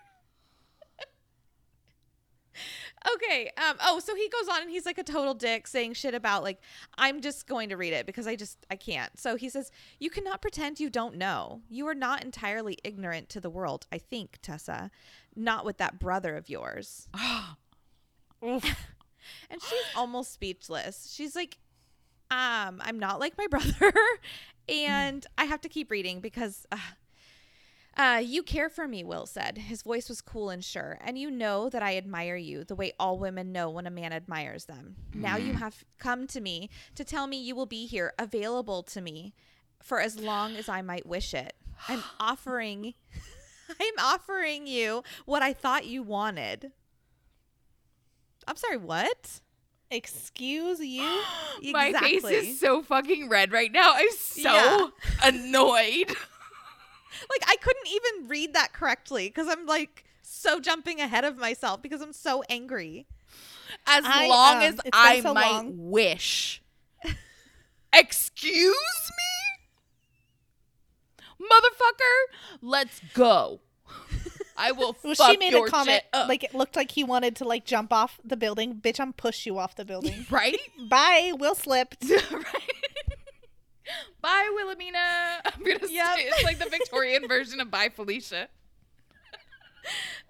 Okay. Um, oh, so he goes on and he's like a total dick saying shit about like, I'm just going to read it because I just, I can't. So he says, you cannot pretend you don't know. You are not entirely ignorant to the world, I think, Tessa. Not with that brother of yours. And she's almost speechless. She's like, um, I'm not like my brother. And I have to keep reading because... Uh, Uh, you care for me, Will said. His voice was cool and sure. And you know that I admire you the way all women know when a man admires them. Mm. Now you have come to me to tell me you will be here, available to me for as long as I might wish it. I'm offering, I'm offering you what I thought you wanted. I'm sorry, what? Excuse you? Exactly. My face is so fucking red right now. I'm so yeah. annoyed. Like, I couldn't even read that correctly because I'm, like, so jumping ahead of myself because I'm so angry. As I, long um, as I so might long. wish. Excuse me? Motherfucker, let's go. I will well, fuck she made your a comment, shit up. Like, it looked like he wanted to, like, jump off the building. Bitch, I'm push you off the building. Right? Bye. Will slipped. Right? Bye, Wilhelmina. I'm going to say it's like the Victorian version of Bye, Felicia.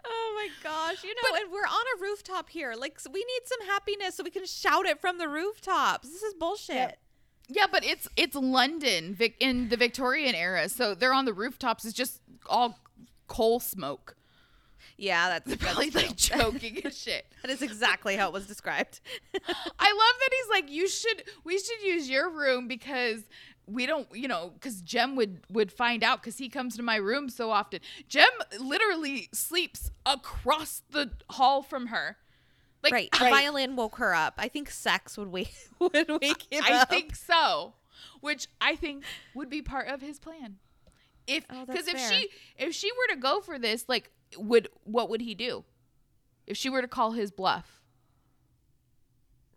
Oh, my gosh. You know, but, and we're on a rooftop here. Like, we need some happiness so we can shout it from the rooftops. This is bullshit. Yeah, yeah but it's it's London Vic, in the Victorian era. So they're on the rooftops. It's just all coal smoke. Yeah, that's, that's probably true. Like choking and shit. That is exactly how it was described. I love that he's like, you should, we should use your room because we don't, you know, because Jem would, would find out because he comes to my room so often. Jem literally sleeps across the hall from her. Like, right. right. Violin woke her up. I think sex would wake, would wake him I, up. I think so, which I think would be part of his plan. If, because oh, if fair. she, if she were to go for this, like, would what would he do if she were to call his bluff?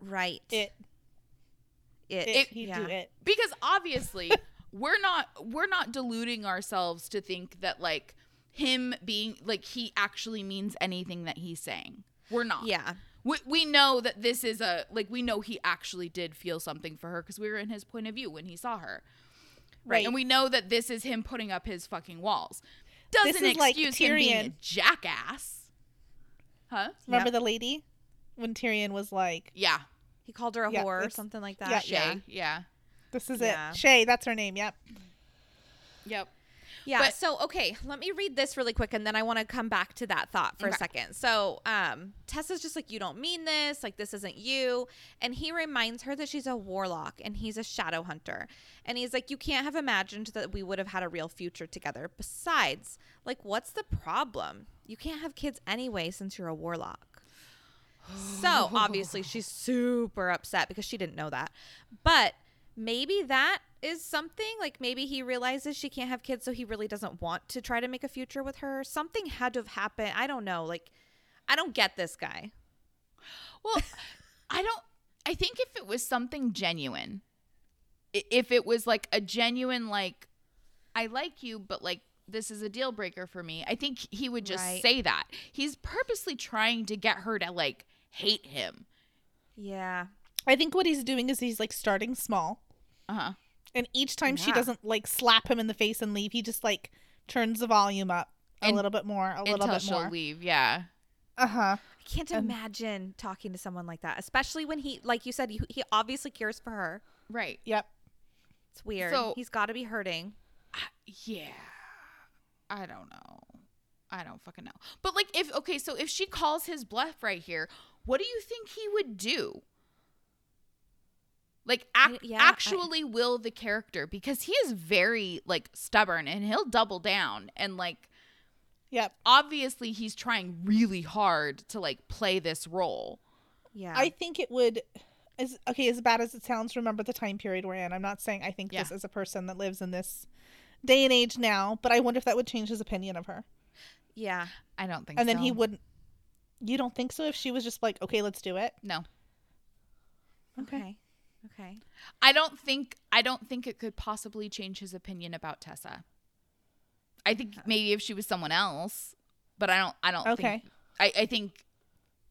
Right. It. It. it, it he'd yeah. do it because obviously we're not we're not deluding ourselves to think that like him being like he actually means anything that he's saying. We're not. Yeah. We we know that this is a like we know he actually did feel something for her because we were in his point of view when he saw her. Right. right. And we know that this is him putting up his fucking walls. Doesn't this is excuse like Tyrion. Him being a jackass. Huh? Remember yep. the lady? When Tyrion was like... Yeah. He called her a yeah, whore or something like that. Yeah. Shay. Yeah. yeah. This is yeah. it. Shay, that's her name. Yep. Yep. Yeah. But, so, okay. Let me read this really quick and then I want to come back to that thought for okay. a second. So, um, Tessa's just like, you don't mean this. Like, this isn't you. And he reminds her that she's a warlock and he's a shadow hunter. And he's like, you can't have imagined that we would have had a real future together. Besides, like, what's the problem? You can't have kids anyway since you're a warlock. So, obviously, she's super upset because she didn't know that. But maybe that is something like maybe he realizes she can't have kids so he really doesn't want to try to make a future with her. Something had to have happened. I don't know. Like, I don't get this guy. Well, I don't. I think if it was something genuine, if it was like a genuine, like, I like you, but like this is a deal breaker for me. I think he would just right. say that. He's purposely trying to get her to like hate him. Yeah. I think what he's doing is he's like starting small. Uh-huh. And each time yeah. she doesn't, like, slap him in the face and leave, he just, like, turns the volume up a and, little bit more, a little bit more. Until she'll leave, yeah. Uh-huh. I can't um, imagine talking to someone like that, especially when he, like you said, he, he obviously cares for her. Right. Yep. It's weird. So, he's got to be hurting. Uh, yeah. I don't know. I don't fucking know. But, like, if, okay, so if she calls his bluff right here, what do you think he would do? Like, ac- yeah, actually I, will the character because he is very, like, stubborn and he'll double down. And, like, yep. obviously he's trying really hard to, like, play this role. Yeah. I think it would, as, okay, as bad as it sounds, remember the time period we're in. I'm not saying I think yeah. this is a person that lives in this day and age now, but I wonder if that would change his opinion of her. Yeah. I don't think and so. And then he wouldn't. You don't think so if she was just like, okay, let's do it? No. Okay. okay. Okay. I don't think I don't think it could possibly change his opinion about Tessa. I think maybe if she was someone else, but I don't I don't okay. think I, I think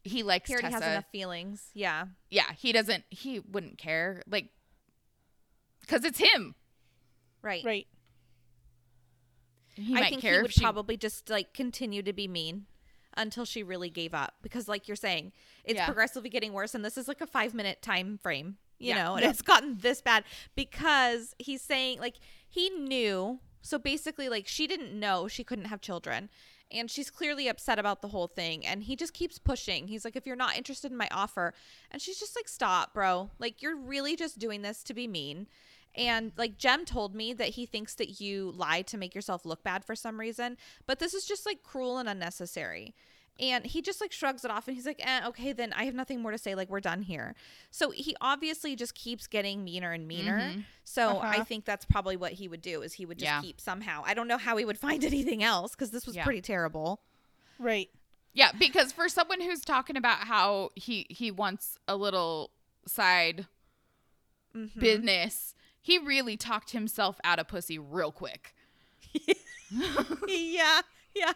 he likes Tessa. He already Tessa. has enough feelings. Yeah. Yeah. He doesn't, he wouldn't care. Like, because it's him. Right. Right. He I might think care he would she... probably just like continue to be mean until she really gave up. Because like you're saying, it's yeah. progressively getting worse. And this is like a five minute time frame, you yeah. know, and yeah. it's gotten this bad because he's saying like he knew. So basically like she didn't know she couldn't have children. And she's clearly upset about the whole thing. And he just keeps pushing. He's like, if you're not interested in my offer. And she's just like, stop, bro. Like, you're really just doing this to be mean. And like Jem told me that he thinks that you lie to make yourself look bad for some reason. But this is just like cruel and unnecessary. And he just like shrugs it off. And he's like, eh, okay, then I have nothing more to say. Like, we're done here. So he obviously just keeps getting meaner and meaner. Mm-hmm. So uh-huh. I think that's probably what he would do is he would just yeah. keep somehow. I don't know how he would find anything else because this was yeah. pretty terrible. Right. Yeah, because for someone who's talking about how he, he wants a little side mm-hmm. business, he really talked himself out of pussy real quick. yeah, yeah.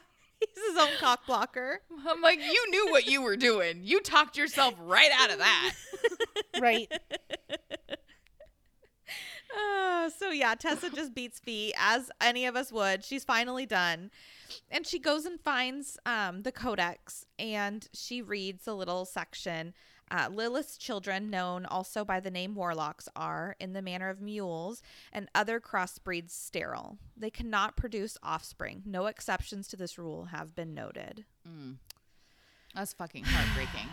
He's his own cock blocker. I'm like, you knew what you were doing. You talked yourself right out of that. Right. Uh, so, yeah, Tessa just beats feet, as any of us would. She's finally done. And she goes and finds um, the codex, and she reads a little section. Uh, Lilith's children, known also by the name warlocks, are, in the manner of mules and other crossbreeds, sterile. They cannot produce offspring. No exceptions to this rule have been noted. Mm. That's fucking heartbreaking.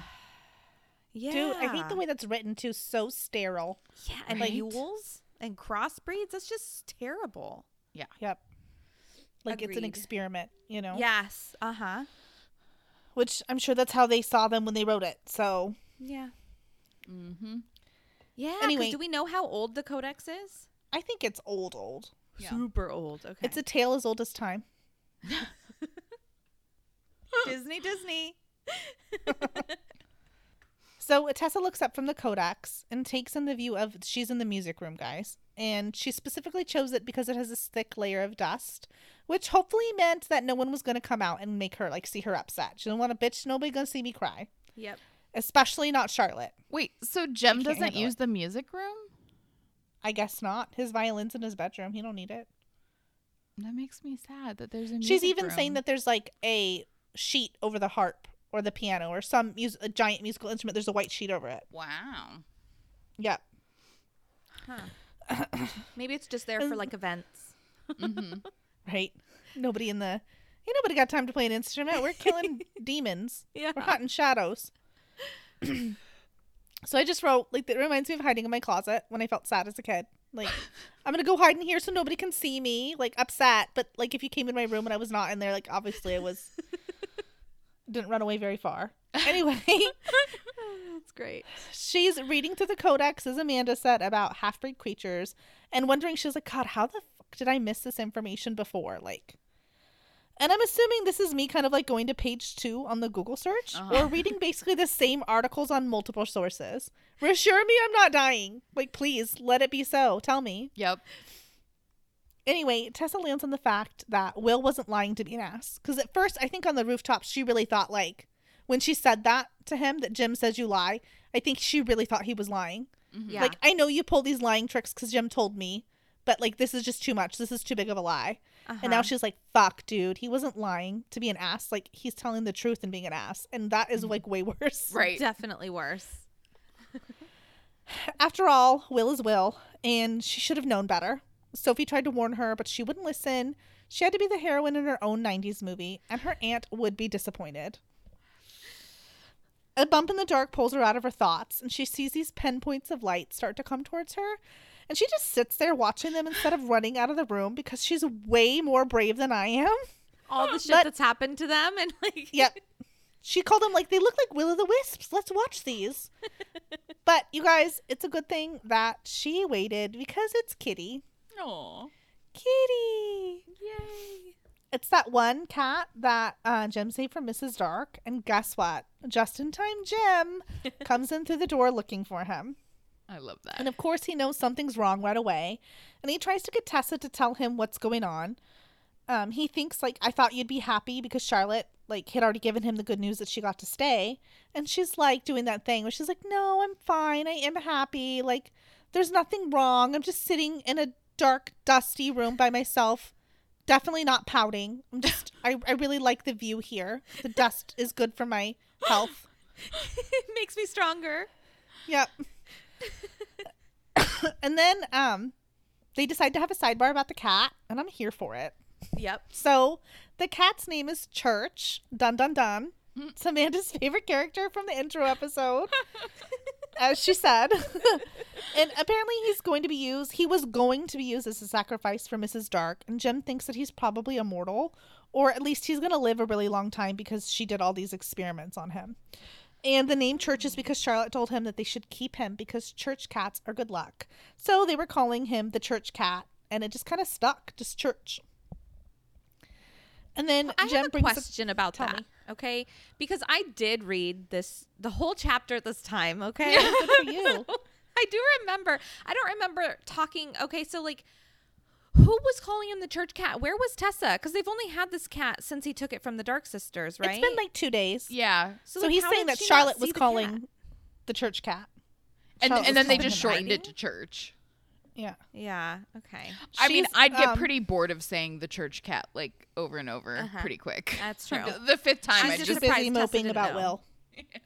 Yeah. Dude, I hate the way that's written, too. So sterile. Yeah, and right? mules and crossbreeds, that's just terrible. Yeah. Yep. Like, Agreed. It's an experiment, you know? Yes. Uh-huh. Which I'm sure that's how they saw them when they wrote it, so... Yeah. Mm-hmm. Yeah. Anyway, do we know how old the codex is? I think it's old, old. Yeah. Super old. Okay. It's a tale as old as time. Disney, Disney. So Tessa looks up from the codex and takes in the view of she's in the music room, guys. And she specifically chose it because it has this thick layer of dust, which hopefully meant that no one was going to come out and make her like see her upset. She didn't want a bitch. Nobody going to see me cry. Yep. Especially not Charlotte. Wait, so Jem doesn't use it. The music room? I guess not. His violin's in his bedroom. He don't need it. That makes me sad that there's a music She's even room. Saying that there's like a sheet over the harp or the piano or some mus- a giant musical instrument. There's a white sheet over it. Wow. Yep. Huh. Maybe it's just there for like events. Mm-hmm. Right? Nobody in the... Ain't nobody got time to play an instrument. We're killing demons. Yeah. We're hunting shadows. So I just wrote, like, that reminds me of hiding in my closet when I felt sad as a kid. Like, I'm going to go hide in here so nobody can see me, like, upset. But, like, if you came in my room and I was not in there, like, obviously I was, didn't run away very far. Anyway. That's great. She's reading through the codex, as Amanda said, about half-breed creatures and wondering, she's like, God, how the fuck did I miss this information before? Like. And I'm assuming this is me kind of like going to page two on the Google search uh-huh. or reading basically the same articles on multiple sources. Reassure me I'm not dying. Like, please, let it be so. Tell me. Yep. Anyway, Tessa lands on the fact that Will wasn't lying to be an ass. Because at first, I think on the rooftop, she really thought like when she said that to him, that Jem says you lie. I think she really thought he was lying. Mm-hmm. Yeah. Like, I know you pull these lying tricks because Jem told me. But like, this is just too much. This is too big of a lie. Uh-huh. And now she's like, fuck, dude. He wasn't lying to be an ass. Like, he's telling the truth and being an ass. And that is, like, way worse. Right. Definitely worse. After all, Will is Will. And she should have known better. Sophie tried to warn her, but she wouldn't listen. She had to be the heroine in her own nineties movie. And her aunt would be disappointed. A bump in the dark pulls her out of her thoughts. And she sees these pinpoints of light start to come towards her. And she just sits there watching them instead of running out of the room because she's way more brave than I am. All the shit but, that's happened to them. And like, yep. She called them like, they look like will-o'-the-wisps. Let's watch these. But you guys, it's a good thing that she waited because it's Kitty. Aw. Kitty. Yay. It's that one cat that uh, Jem saved from Missus Dark. And guess what? Just in time, Jem comes in through the door looking for him. I love that. And of course he knows something's wrong right away. And he tries to get Tessa to tell him what's going on. Um, he thinks, like, I thought you'd be happy because Charlotte, like, had already given him the good news that she got to stay. And she's, like, doing that thing where she's like, no, I'm fine. I am happy. Like, there's nothing wrong. I'm just sitting in a dark, dusty room by myself. Definitely not pouting. I'm just, I, I really like the view here. The dust is good for my health. It makes me stronger. Yep. And then um, they decide to have a sidebar about the cat, and I'm here for it. Yep. So the cat's name is Church. Dun, dun, dun. It's Amanda's favorite character from the intro episode, as she said. And apparently he's going to be used. He was going to be used as a sacrifice for Missus Dark. And Jem thinks that he's probably immortal, or at least he's going to live a really long time because she did all these experiments on him. And the name Church is because Charlotte told him that they should keep him because church cats are good luck. So they were calling him the Church Cat, and it just kind of stuck, just Church. And then I Jem have a question up, about that, me. okay? Because I did read this, the whole chapter at this time, okay? Yeah, good for you. So I do remember. I don't remember talking. Okay, so like, who was calling him the Church Cat? Where was Tessa? Because they've only had this cat since he took it from the Dark Sisters, right? It's been like two days. Yeah. So, so like, he's saying that Charlotte was calling the, the Church Cat. And, and then they just shortened hiding? it to Church. Yeah. Yeah. Okay. I She's, mean, I'd get um, pretty bored of saying the Church Cat like over and over uh-huh. pretty quick. That's true. The fifth time, she's I just busy moping about know. Will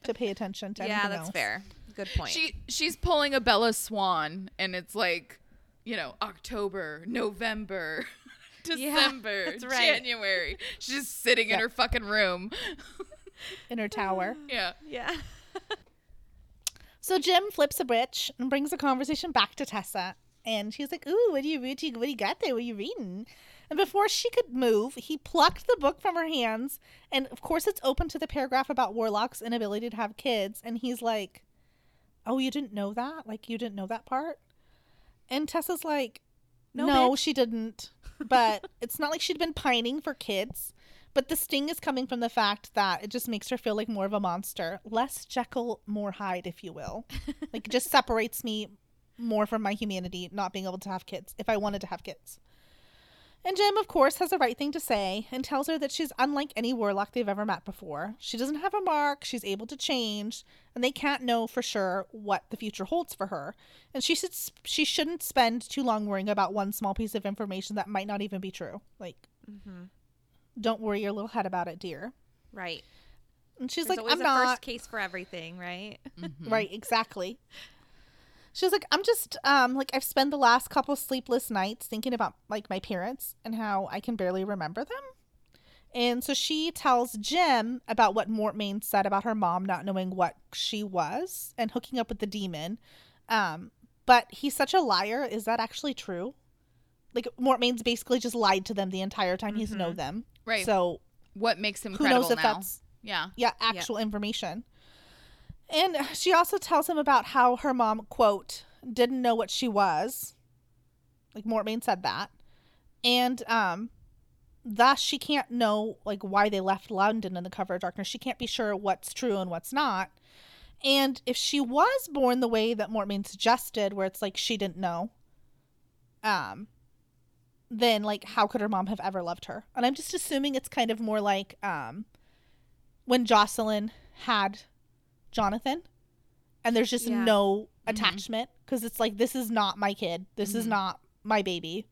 to pay attention to. Yeah, that's else. fair. Good point. She she's pulling a Bella Swan, and it's like, you know, October, November, December, yeah, that's right. January. She's just sitting yep. in her fucking room, in her tower. Yeah. Yeah. So Jem flips a bridge and brings the conversation back to Tessa. And she's like, ooh, what do you read? What do you got there? What are you reading? And before she could move, he plucked the book from her hands. And, of course, it's open to the paragraph about Warlock's inability to have kids. And he's like, oh, you didn't know that? Like, you didn't know that part? And Tessa's like, no, no she didn't. But it's not like she'd been pining for kids. But the sting is coming from the fact that it just makes her feel like more of a monster. Less Jekyll, more Hyde, if you will. Like, it just separates me more from my humanity, not being able to have kids, if I wanted to have kids. And Jem, of course, has the right thing to say and tells her that she's unlike any warlock they've ever met before. She doesn't have a mark, she's able to change, and they can't know for sure what the future holds for her. And she should, she shouldn't spend too long worrying about one small piece of information that might not even be true. Like, mm-hmm. don't worry your little head about it, dear. Right. And she's There's like, I'm a not. First case for everything, right? Mm-hmm. Right, exactly. She was like, I'm just, um, like, I've spent the last couple sleepless nights thinking about, like, my parents and how I can barely remember them. And so she tells Jem about what Mortmain said about her mom not knowing what she was and hooking up with the demon. Um, but he's such a liar. Is that actually true? Like, Mortmain's basically just lied to them the entire time mm-hmm. he's known them. Right. So what makes him credible now? Who knows if that's yeah. Yeah, actual yeah. information. And she also tells him about how her mom, quote, didn't know what she was. Like, Mortmain said that. And um, thus she can't know, like, why they left London in the cover of darkness. She can't be sure what's true and what's not. And if she was born the way that Mortmain suggested, where it's like she didn't know, um, then, like, how could her mom have ever loved her? And I'm just assuming it's kind of more like um, when Jocelyn had Jonathan, and there's just yeah. no attachment because mm-hmm. it's like, this is not my kid, this mm-hmm. is not my baby,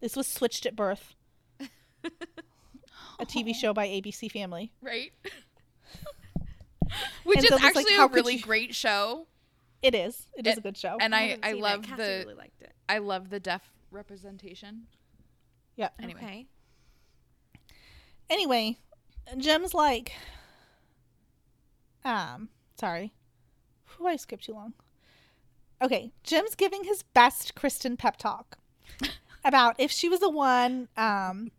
this was switched at birth. A T V show by A B C Family, right? Which and is so actually like, a really you... great show. It is it, it is a good show, and I, I, I love the really liked it. I love the deaf representation. Yeah. Anyway, okay. anyway, Jem's like, um. Sorry. Whew, I skipped too long. Okay. Jim's giving his best Kristen pep talk about if she was the one. Um,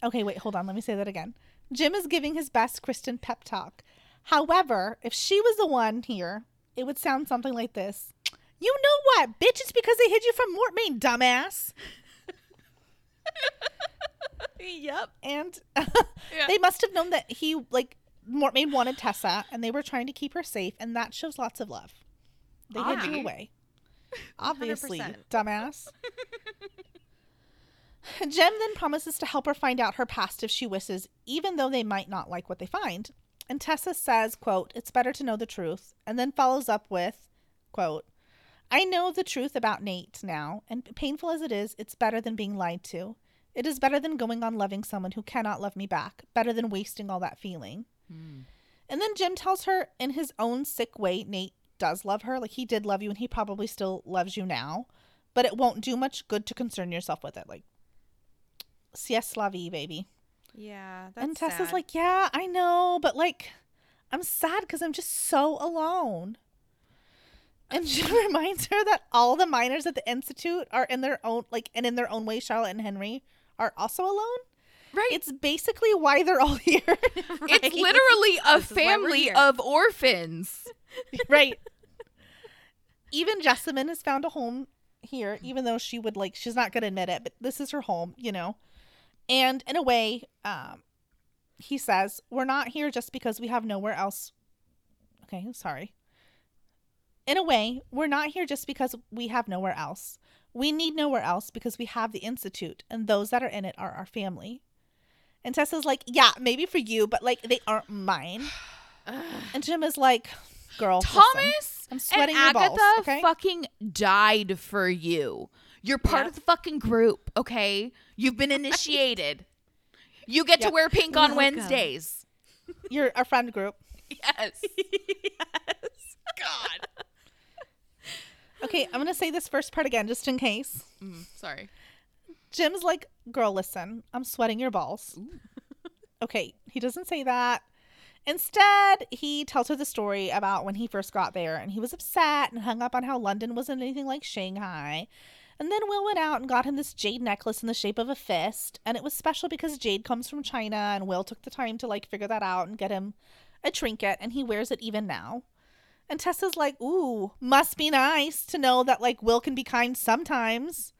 okay, wait, hold on. Let me say that again. Jem is giving his best Kristen pep talk. However, if she was the one here, it would sound something like this. You know what, bitch? It's because they hid you from Mortmain, dumbass. Yep. And uh, yeah. they must have known that he, like, Mortmain wanted Tessa, and they were trying to keep her safe, and that shows lots of love. They Aye. hid you away. Obviously, one hundred percent dumbass. Jem then promises to help her find out her past if she wishes, even though they might not like what they find. And Tessa says, quote, "It's better to know the truth," and then follows up with, quote, "I know the truth about Nate now, and painful as it is, it's better than being lied to. It is better than going on loving someone who cannot love me back, better than wasting all that feeling." Mm. And then Jem tells her in his own sick way, Nate does love her. Like, he did love you, and he probably still loves you now, but it won't do much good to concern yourself with it. Like, c'est la vie, baby. Yeah, that's And Tessa's sad. Like, yeah, I know, but like, I'm sad because I'm just so alone. And Jem reminds her that all the minors at the Institute are in their own, like, and in their own way, Charlotte and Henry are also alone. Right. It's basically why they're all here. Right. It's literally a family of orphans. Right. Even Jessamyn has found a home here, even though she would, like, she's not going to admit it, but this is her home, you know. And in a way, um, he says, we're not here just because we have nowhere else. Okay, sorry. In a way, we're not here just because we have nowhere else. We need nowhere else because we have the Institute, and those that are in it are our family. And Tessa's like, yeah, maybe for you, but like, they aren't mine. And Jem is like, girl, Thomas, I'm sweating and your Agatha balls, okay? Fucking died for you. You're part yeah. of the fucking group, okay? You've been initiated. You get yep. to wear pink on Welcome. Wednesdays. You're a friend group. Yes. Yes. God. Okay, I'm going to say this first part again, just in case. Mm, sorry. Jim's like, girl, listen, I'm sweating your balls. Ooh. Okay, he doesn't say that. Instead, he tells her the story about when he first got there, and he was upset and hung up on how London wasn't anything like Shanghai. And then Will went out and got him this jade necklace in the shape of a fist, and it was special because jade comes from China, and Will took the time to, like, figure that out and get him a trinket, and he wears it even now. And Tessa's like, ooh, must be nice to know that, like, Will can be kind sometimes.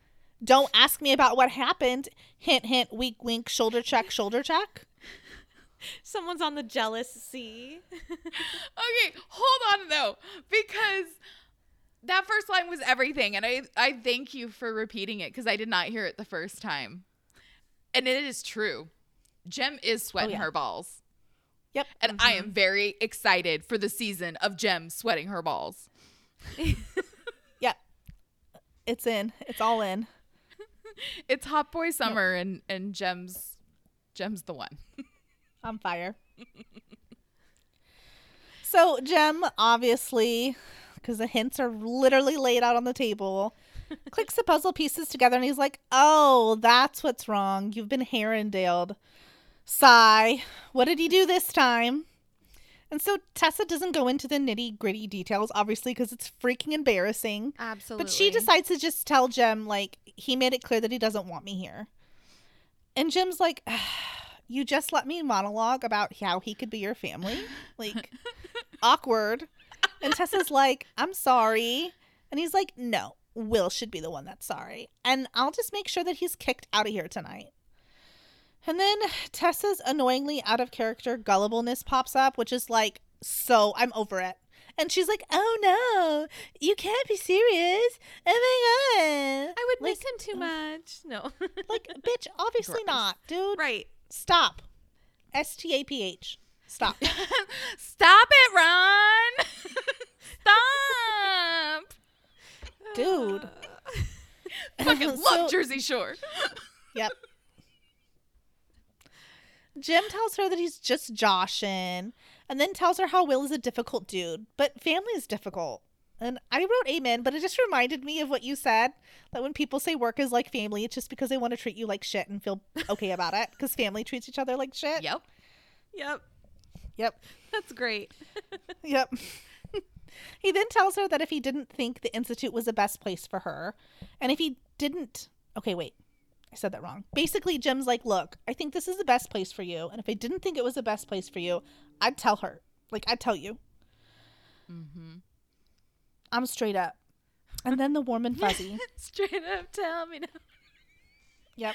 Don't ask me about what happened. Hint, hint, wink, wink, shoulder check, shoulder check. Someone's on the jealous sea. Okay, hold on, though, because that first line was everything. And I, I thank you for repeating it because I did not hear it the first time. And it is true. Jem is sweating oh, yeah. her balls. Yep. And mm-hmm. I am very excited for the season of Jem sweating her balls. Yep. It's in. It's all in. It's hot boy summer yep. and, and Jem's Jem's the one. On fire. So Jem, obviously, because the hints are literally laid out on the table, clicks the puzzle pieces together and he's like, oh, that's what's wrong. You've been Herondaled. Sigh. What did he do this time? And so Tessa doesn't go into the nitty gritty details, obviously, because it's freaking embarrassing. Absolutely. But she decides to just tell Jem, like, he made it clear that he doesn't want me here. And Jem's like, you just let me monologue about how he could be your family. Like, awkward. And Tessa's like, I'm sorry. And he's like, no, Will should be the one that's sorry. And I'll just make sure that he's kicked out of here tonight. And then Tessa's annoyingly out of character gullibleness pops up, which is like, so I'm over it. And she's like, oh no, you can't be serious. Oh my God. I would like, miss him too much. No. Like, bitch, obviously Gross. Not, dude. Right. Stop. S T A P H. Stop. Stop it, Ron. Stop. Dude. I fucking love so, Jersey Shore. Yep. Jem tells her that he's just joshing and then tells her how Will is a difficult dude, but family is difficult. And I wrote amen, but it just reminded me of what you said, that when people say work is like family, it's just because they want to treat you like shit and feel okay about it because family treats each other like shit. Yep. Yep. Yep. That's great. Yep. He then tells her that if he didn't think the Institute was the best place for her, and if he didn't, okay, wait. I said that wrong. Basically, Jem's like, look, I think this is the best place for you. And if I didn't think it was the best place for you, I'd tell her. Like, I'd tell you. Mm-hmm. I'm straight up. And then the warm and fuzzy. Straight up, tell me now. Yep.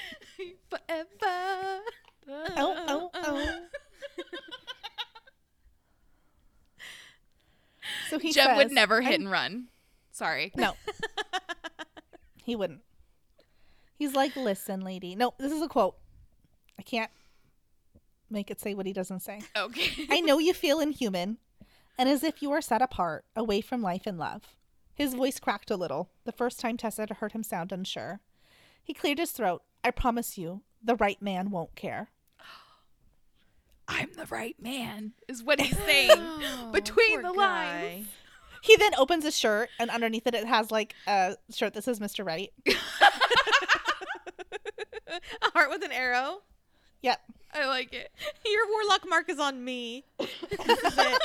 Forever. Oh, oh, oh. So he Jem says, would never hit I'm... and run. Sorry. No. He wouldn't. He's like, listen, lady. No, this is a quote. I can't make it say what he doesn't say. Okay. I know you feel inhuman and as if you are set apart, away from life and love. His voice cracked a little, the first time Tessa had heard him sound unsure. He cleared his throat. I promise you, the right man won't care. I'm the right man, is what he's saying. Oh, between the lines. Guy. He then opens his shirt, and underneath it, it has, like, a shirt that says Mister Right. A heart with an arrow? Yep. I like it. Your warlock mark is on me. This is it.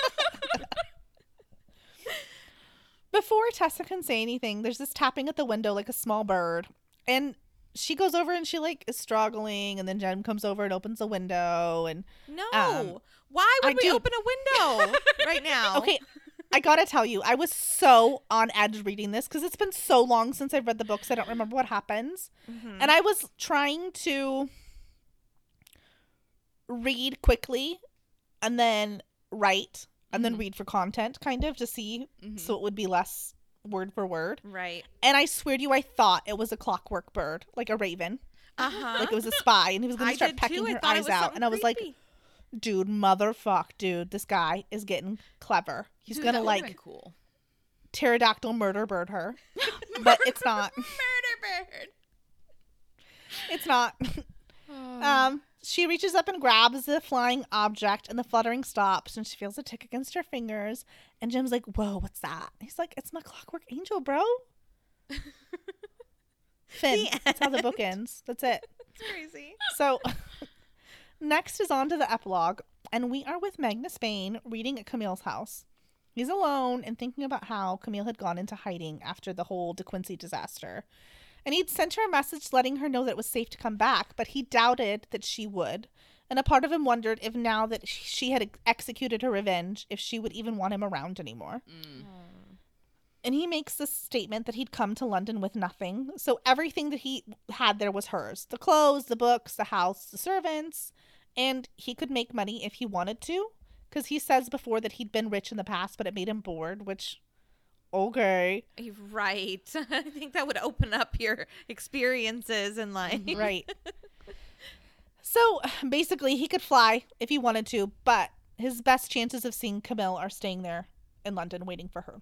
Before Tessa can say anything, there's this tapping at the window like a small bird. And she goes over and she, like, is struggling, and then Jem comes over and opens a window. And no. Um, Why would I we do. open a window right now? Okay. I gotta tell you, I was so on edge reading this because it's been so long since I've read the books. I don't remember what happens. Mm-hmm. And I was trying to read quickly and then write and mm-hmm. then read for content, kind of, to see mm-hmm. so it would be less word for word. Right. And I swear to you, I thought it was a clockwork bird, like a raven. Uh-huh. Like it was a spy and he was going to start pecking her eyes out. And I was creepy. like... Dude, motherfuck, dude, this guy is getting clever. He's dude, gonna like cool. pterodactyl murder bird her. But it's not. Murder bird. It's not. Oh. Um, she reaches up and grabs the flying object and the fluttering stops and she feels a tick against her fingers and Jim's like, whoa, what's that? He's like, it's my clockwork angel, bro. Finn. That's how the book ends. That's it. It's crazy. So next is on to the epilogue, and we are with Magnus Bane reading at Camille's house. He's alone and thinking about how Camille had gone into hiding after the whole De Quincey disaster. And he'd sent her a message letting her know that it was safe to come back, but he doubted that she would. And a part of him wondered if now that she had executed her revenge, if she would even want him around anymore. Mm. And he makes this statement that he'd come to London with nothing. So everything that he had there was hers. The clothes, the books, the house, the servants. And he could make money if he wanted to, because he says before that he'd been rich in the past, but it made him bored, which, okay. Right. I think that would open up your experiences in life. Right. So basically, he could fly if he wanted to, but his best chances of seeing Camille are staying there in London waiting for her.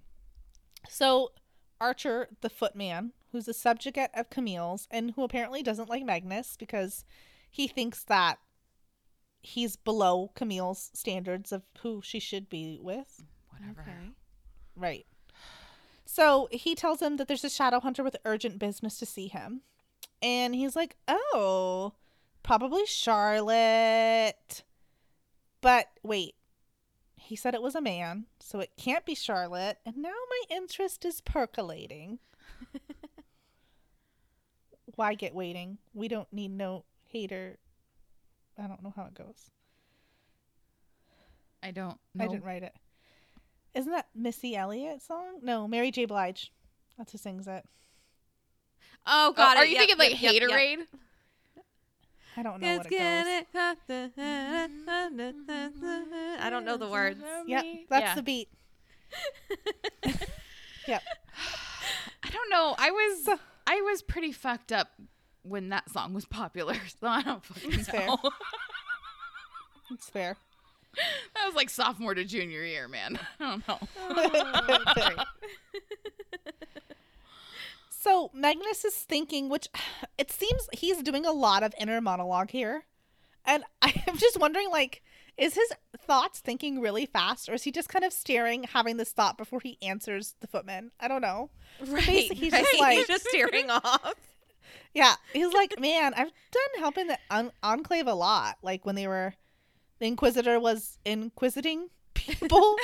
So Archer, the footman, who's a subjugate of Camille's and who apparently doesn't like Magnus because he thinks that he's below Camille's standards of who she should be with. Whatever. Okay. Right. So he tells him that there's a shadow hunter with urgent business to see him. And he's like, oh, probably Charlotte. But wait, he said it was a man, so it can't be Charlotte. And now my interest is percolating. Why get waiting? We don't need no hater. I don't know how it goes. I don't know. I didn't write it. Isn't that Missy Elliott song? No, Mary J. Blige. That's who sings it. Oh, God. Oh, are you yep, thinking like yep, Haterade? Yep, yep. I don't know it's what it goes. I don't know the words. Yep, that's yeah. the beat. Yep. I don't know. I was I was pretty fucked up when that song was popular, so I don't fucking it's know. Fair. It's fair. That was like sophomore to junior year, man. I don't know. Oh, so Magnus is thinking, which it seems he's doing a lot of inner monologue here, and I'm just wondering, like, is his thoughts thinking really fast, or is he just kind of staring, having this thought before he answers the footman? I don't know. Right. He's, he's right. just like he's just staring off. Yeah, he's like, man, I've done helping the un- enclave a lot. Like when they were, the Inquisitor was inquisiting people.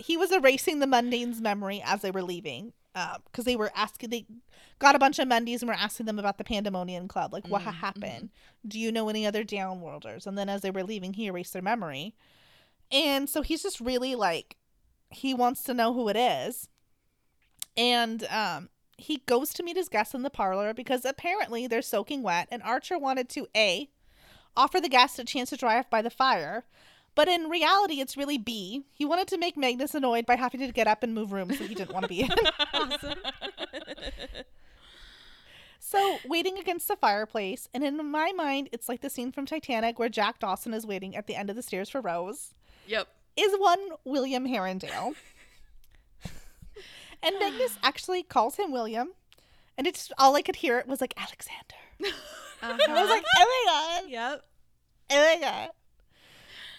He was erasing the mundane's memory as they were leaving, because uh, they were asking, they got a bunch of mundanes and were asking them about the Pandemonium Club, like mm, what happened? Mm. Do you know any other downworlders? And then as they were leaving, he erased their memory, and so he's just really like, he wants to know who it is, and um. He goes to meet his guests in the parlor because apparently they're soaking wet, and Archer wanted to A, offer the guests a chance to dry off by the fire, but in reality it's really B. He wanted to make Magnus annoyed by having to get up and move rooms that he didn't want to be in. Awesome. So waiting against the fireplace, and in my mind, it's like the scene from Titanic where Jack Dawson is waiting at the end of the stairs for Rose. Yep. Is one William Herondale. And Magnus actually calls him William, and it's all I could hear it was like, Alexander. Uh-huh. I was like, oh my God. Yep. Oh my God.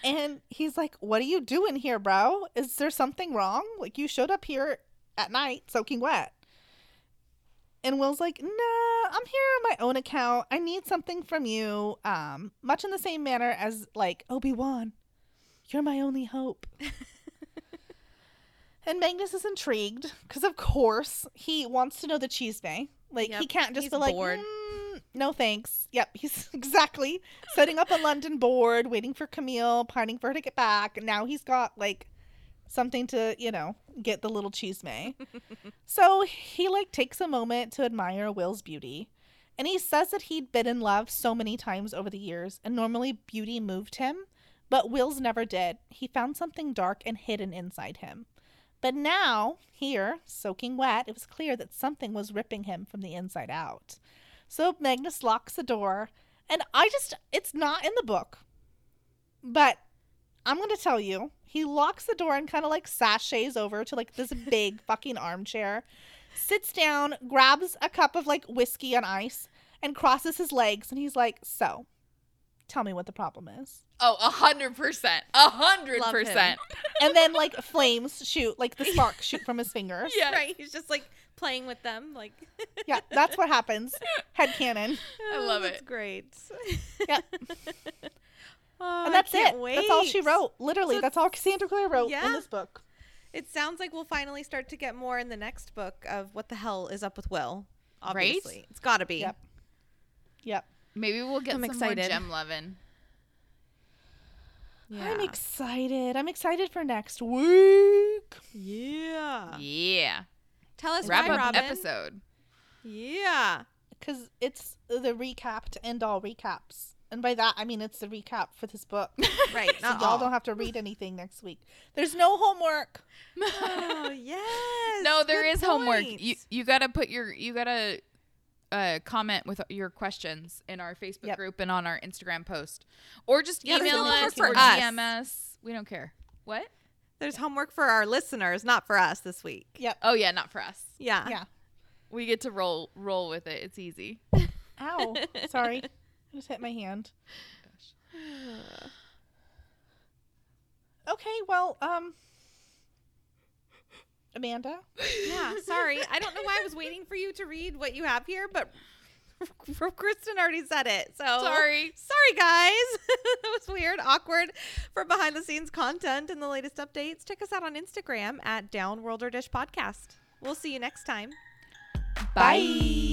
And he's like, what are you doing here, bro? Is there something wrong? Like, you showed up here at night soaking wet. And Will's like, nah, I'm here on my own account. I need something from you. Um, much in the same manner as, like, Obi-Wan, you're my only hope. And Magnus is intrigued because, of course, he wants to know the cheese bay. Like, yep, he can't just be like, mm, no thanks. Yep, he's exactly setting up a London board, waiting for Camille, pining for her to get back. And now he's got, like, something to, you know, get the little cheese may. So he, like, takes a moment to admire Will's beauty. And he says that he'd been in love so many times over the years, and normally beauty moved him, but Will's never did. He found something dark and hidden inside him. But now, here, soaking wet, it was clear that something was ripping him from the inside out. So Magnus locks the door, and I just, it's not in the book, but I'm going to tell you, he locks the door and kind of like sashays over to like this big fucking armchair, sits down, grabs a cup of like whiskey on ice, and crosses his legs, and he's like, so, tell me what the problem is. Oh, a hundred percent. A hundred percent. And then like flames shoot, like the sparks shoot from his fingers. Yeah. Right. He's just like playing with them. Like yeah, that's what happens. Headcanon. I love oh, that's it. That's great. Yeah. Oh, and that's it. Wait. That's all she wrote. Literally, so that's all Cassandra Clare wrote yeah. in this book. It sounds like we'll finally start to get more in the next book of what the hell is up with Will. Obviously. Right? It's got to be. Yep. Yep. Maybe we'll get I'm some excited. more gem lovin'. Yeah. I'm excited. I'm excited for next week. Yeah. Yeah. Tell us wrap why, up Robin. Episode. Yeah. Because it's the recap to end all recaps. And by that, I mean it's the recap for this book. Right. So y'all all. don't have to read anything next week. There's no homework. Oh, yes. No, there Good is point. homework. You you got to put your, you got to. Uh, comment with your questions in our Facebook yep. group and on our Instagram post, or just yeah, email us or us. D M us. We don't care. What? There's homework for our listeners, not for us this week. Yep. Oh yeah, not for us. Yeah. Yeah. We get to roll roll with it. It's easy. Ow! Sorry, I just hit my hand. Gosh. Okay. Well, um. Amanda? Yeah, sorry. I don't know why I was waiting for you to read what you have here, but Kristen already said it. So sorry. Sorry, guys. That was weird, awkward. For behind-the-scenes content and the latest updates, check us out on Instagram at Downworld or Dish Podcast. We'll see you next time. Bye. Bye.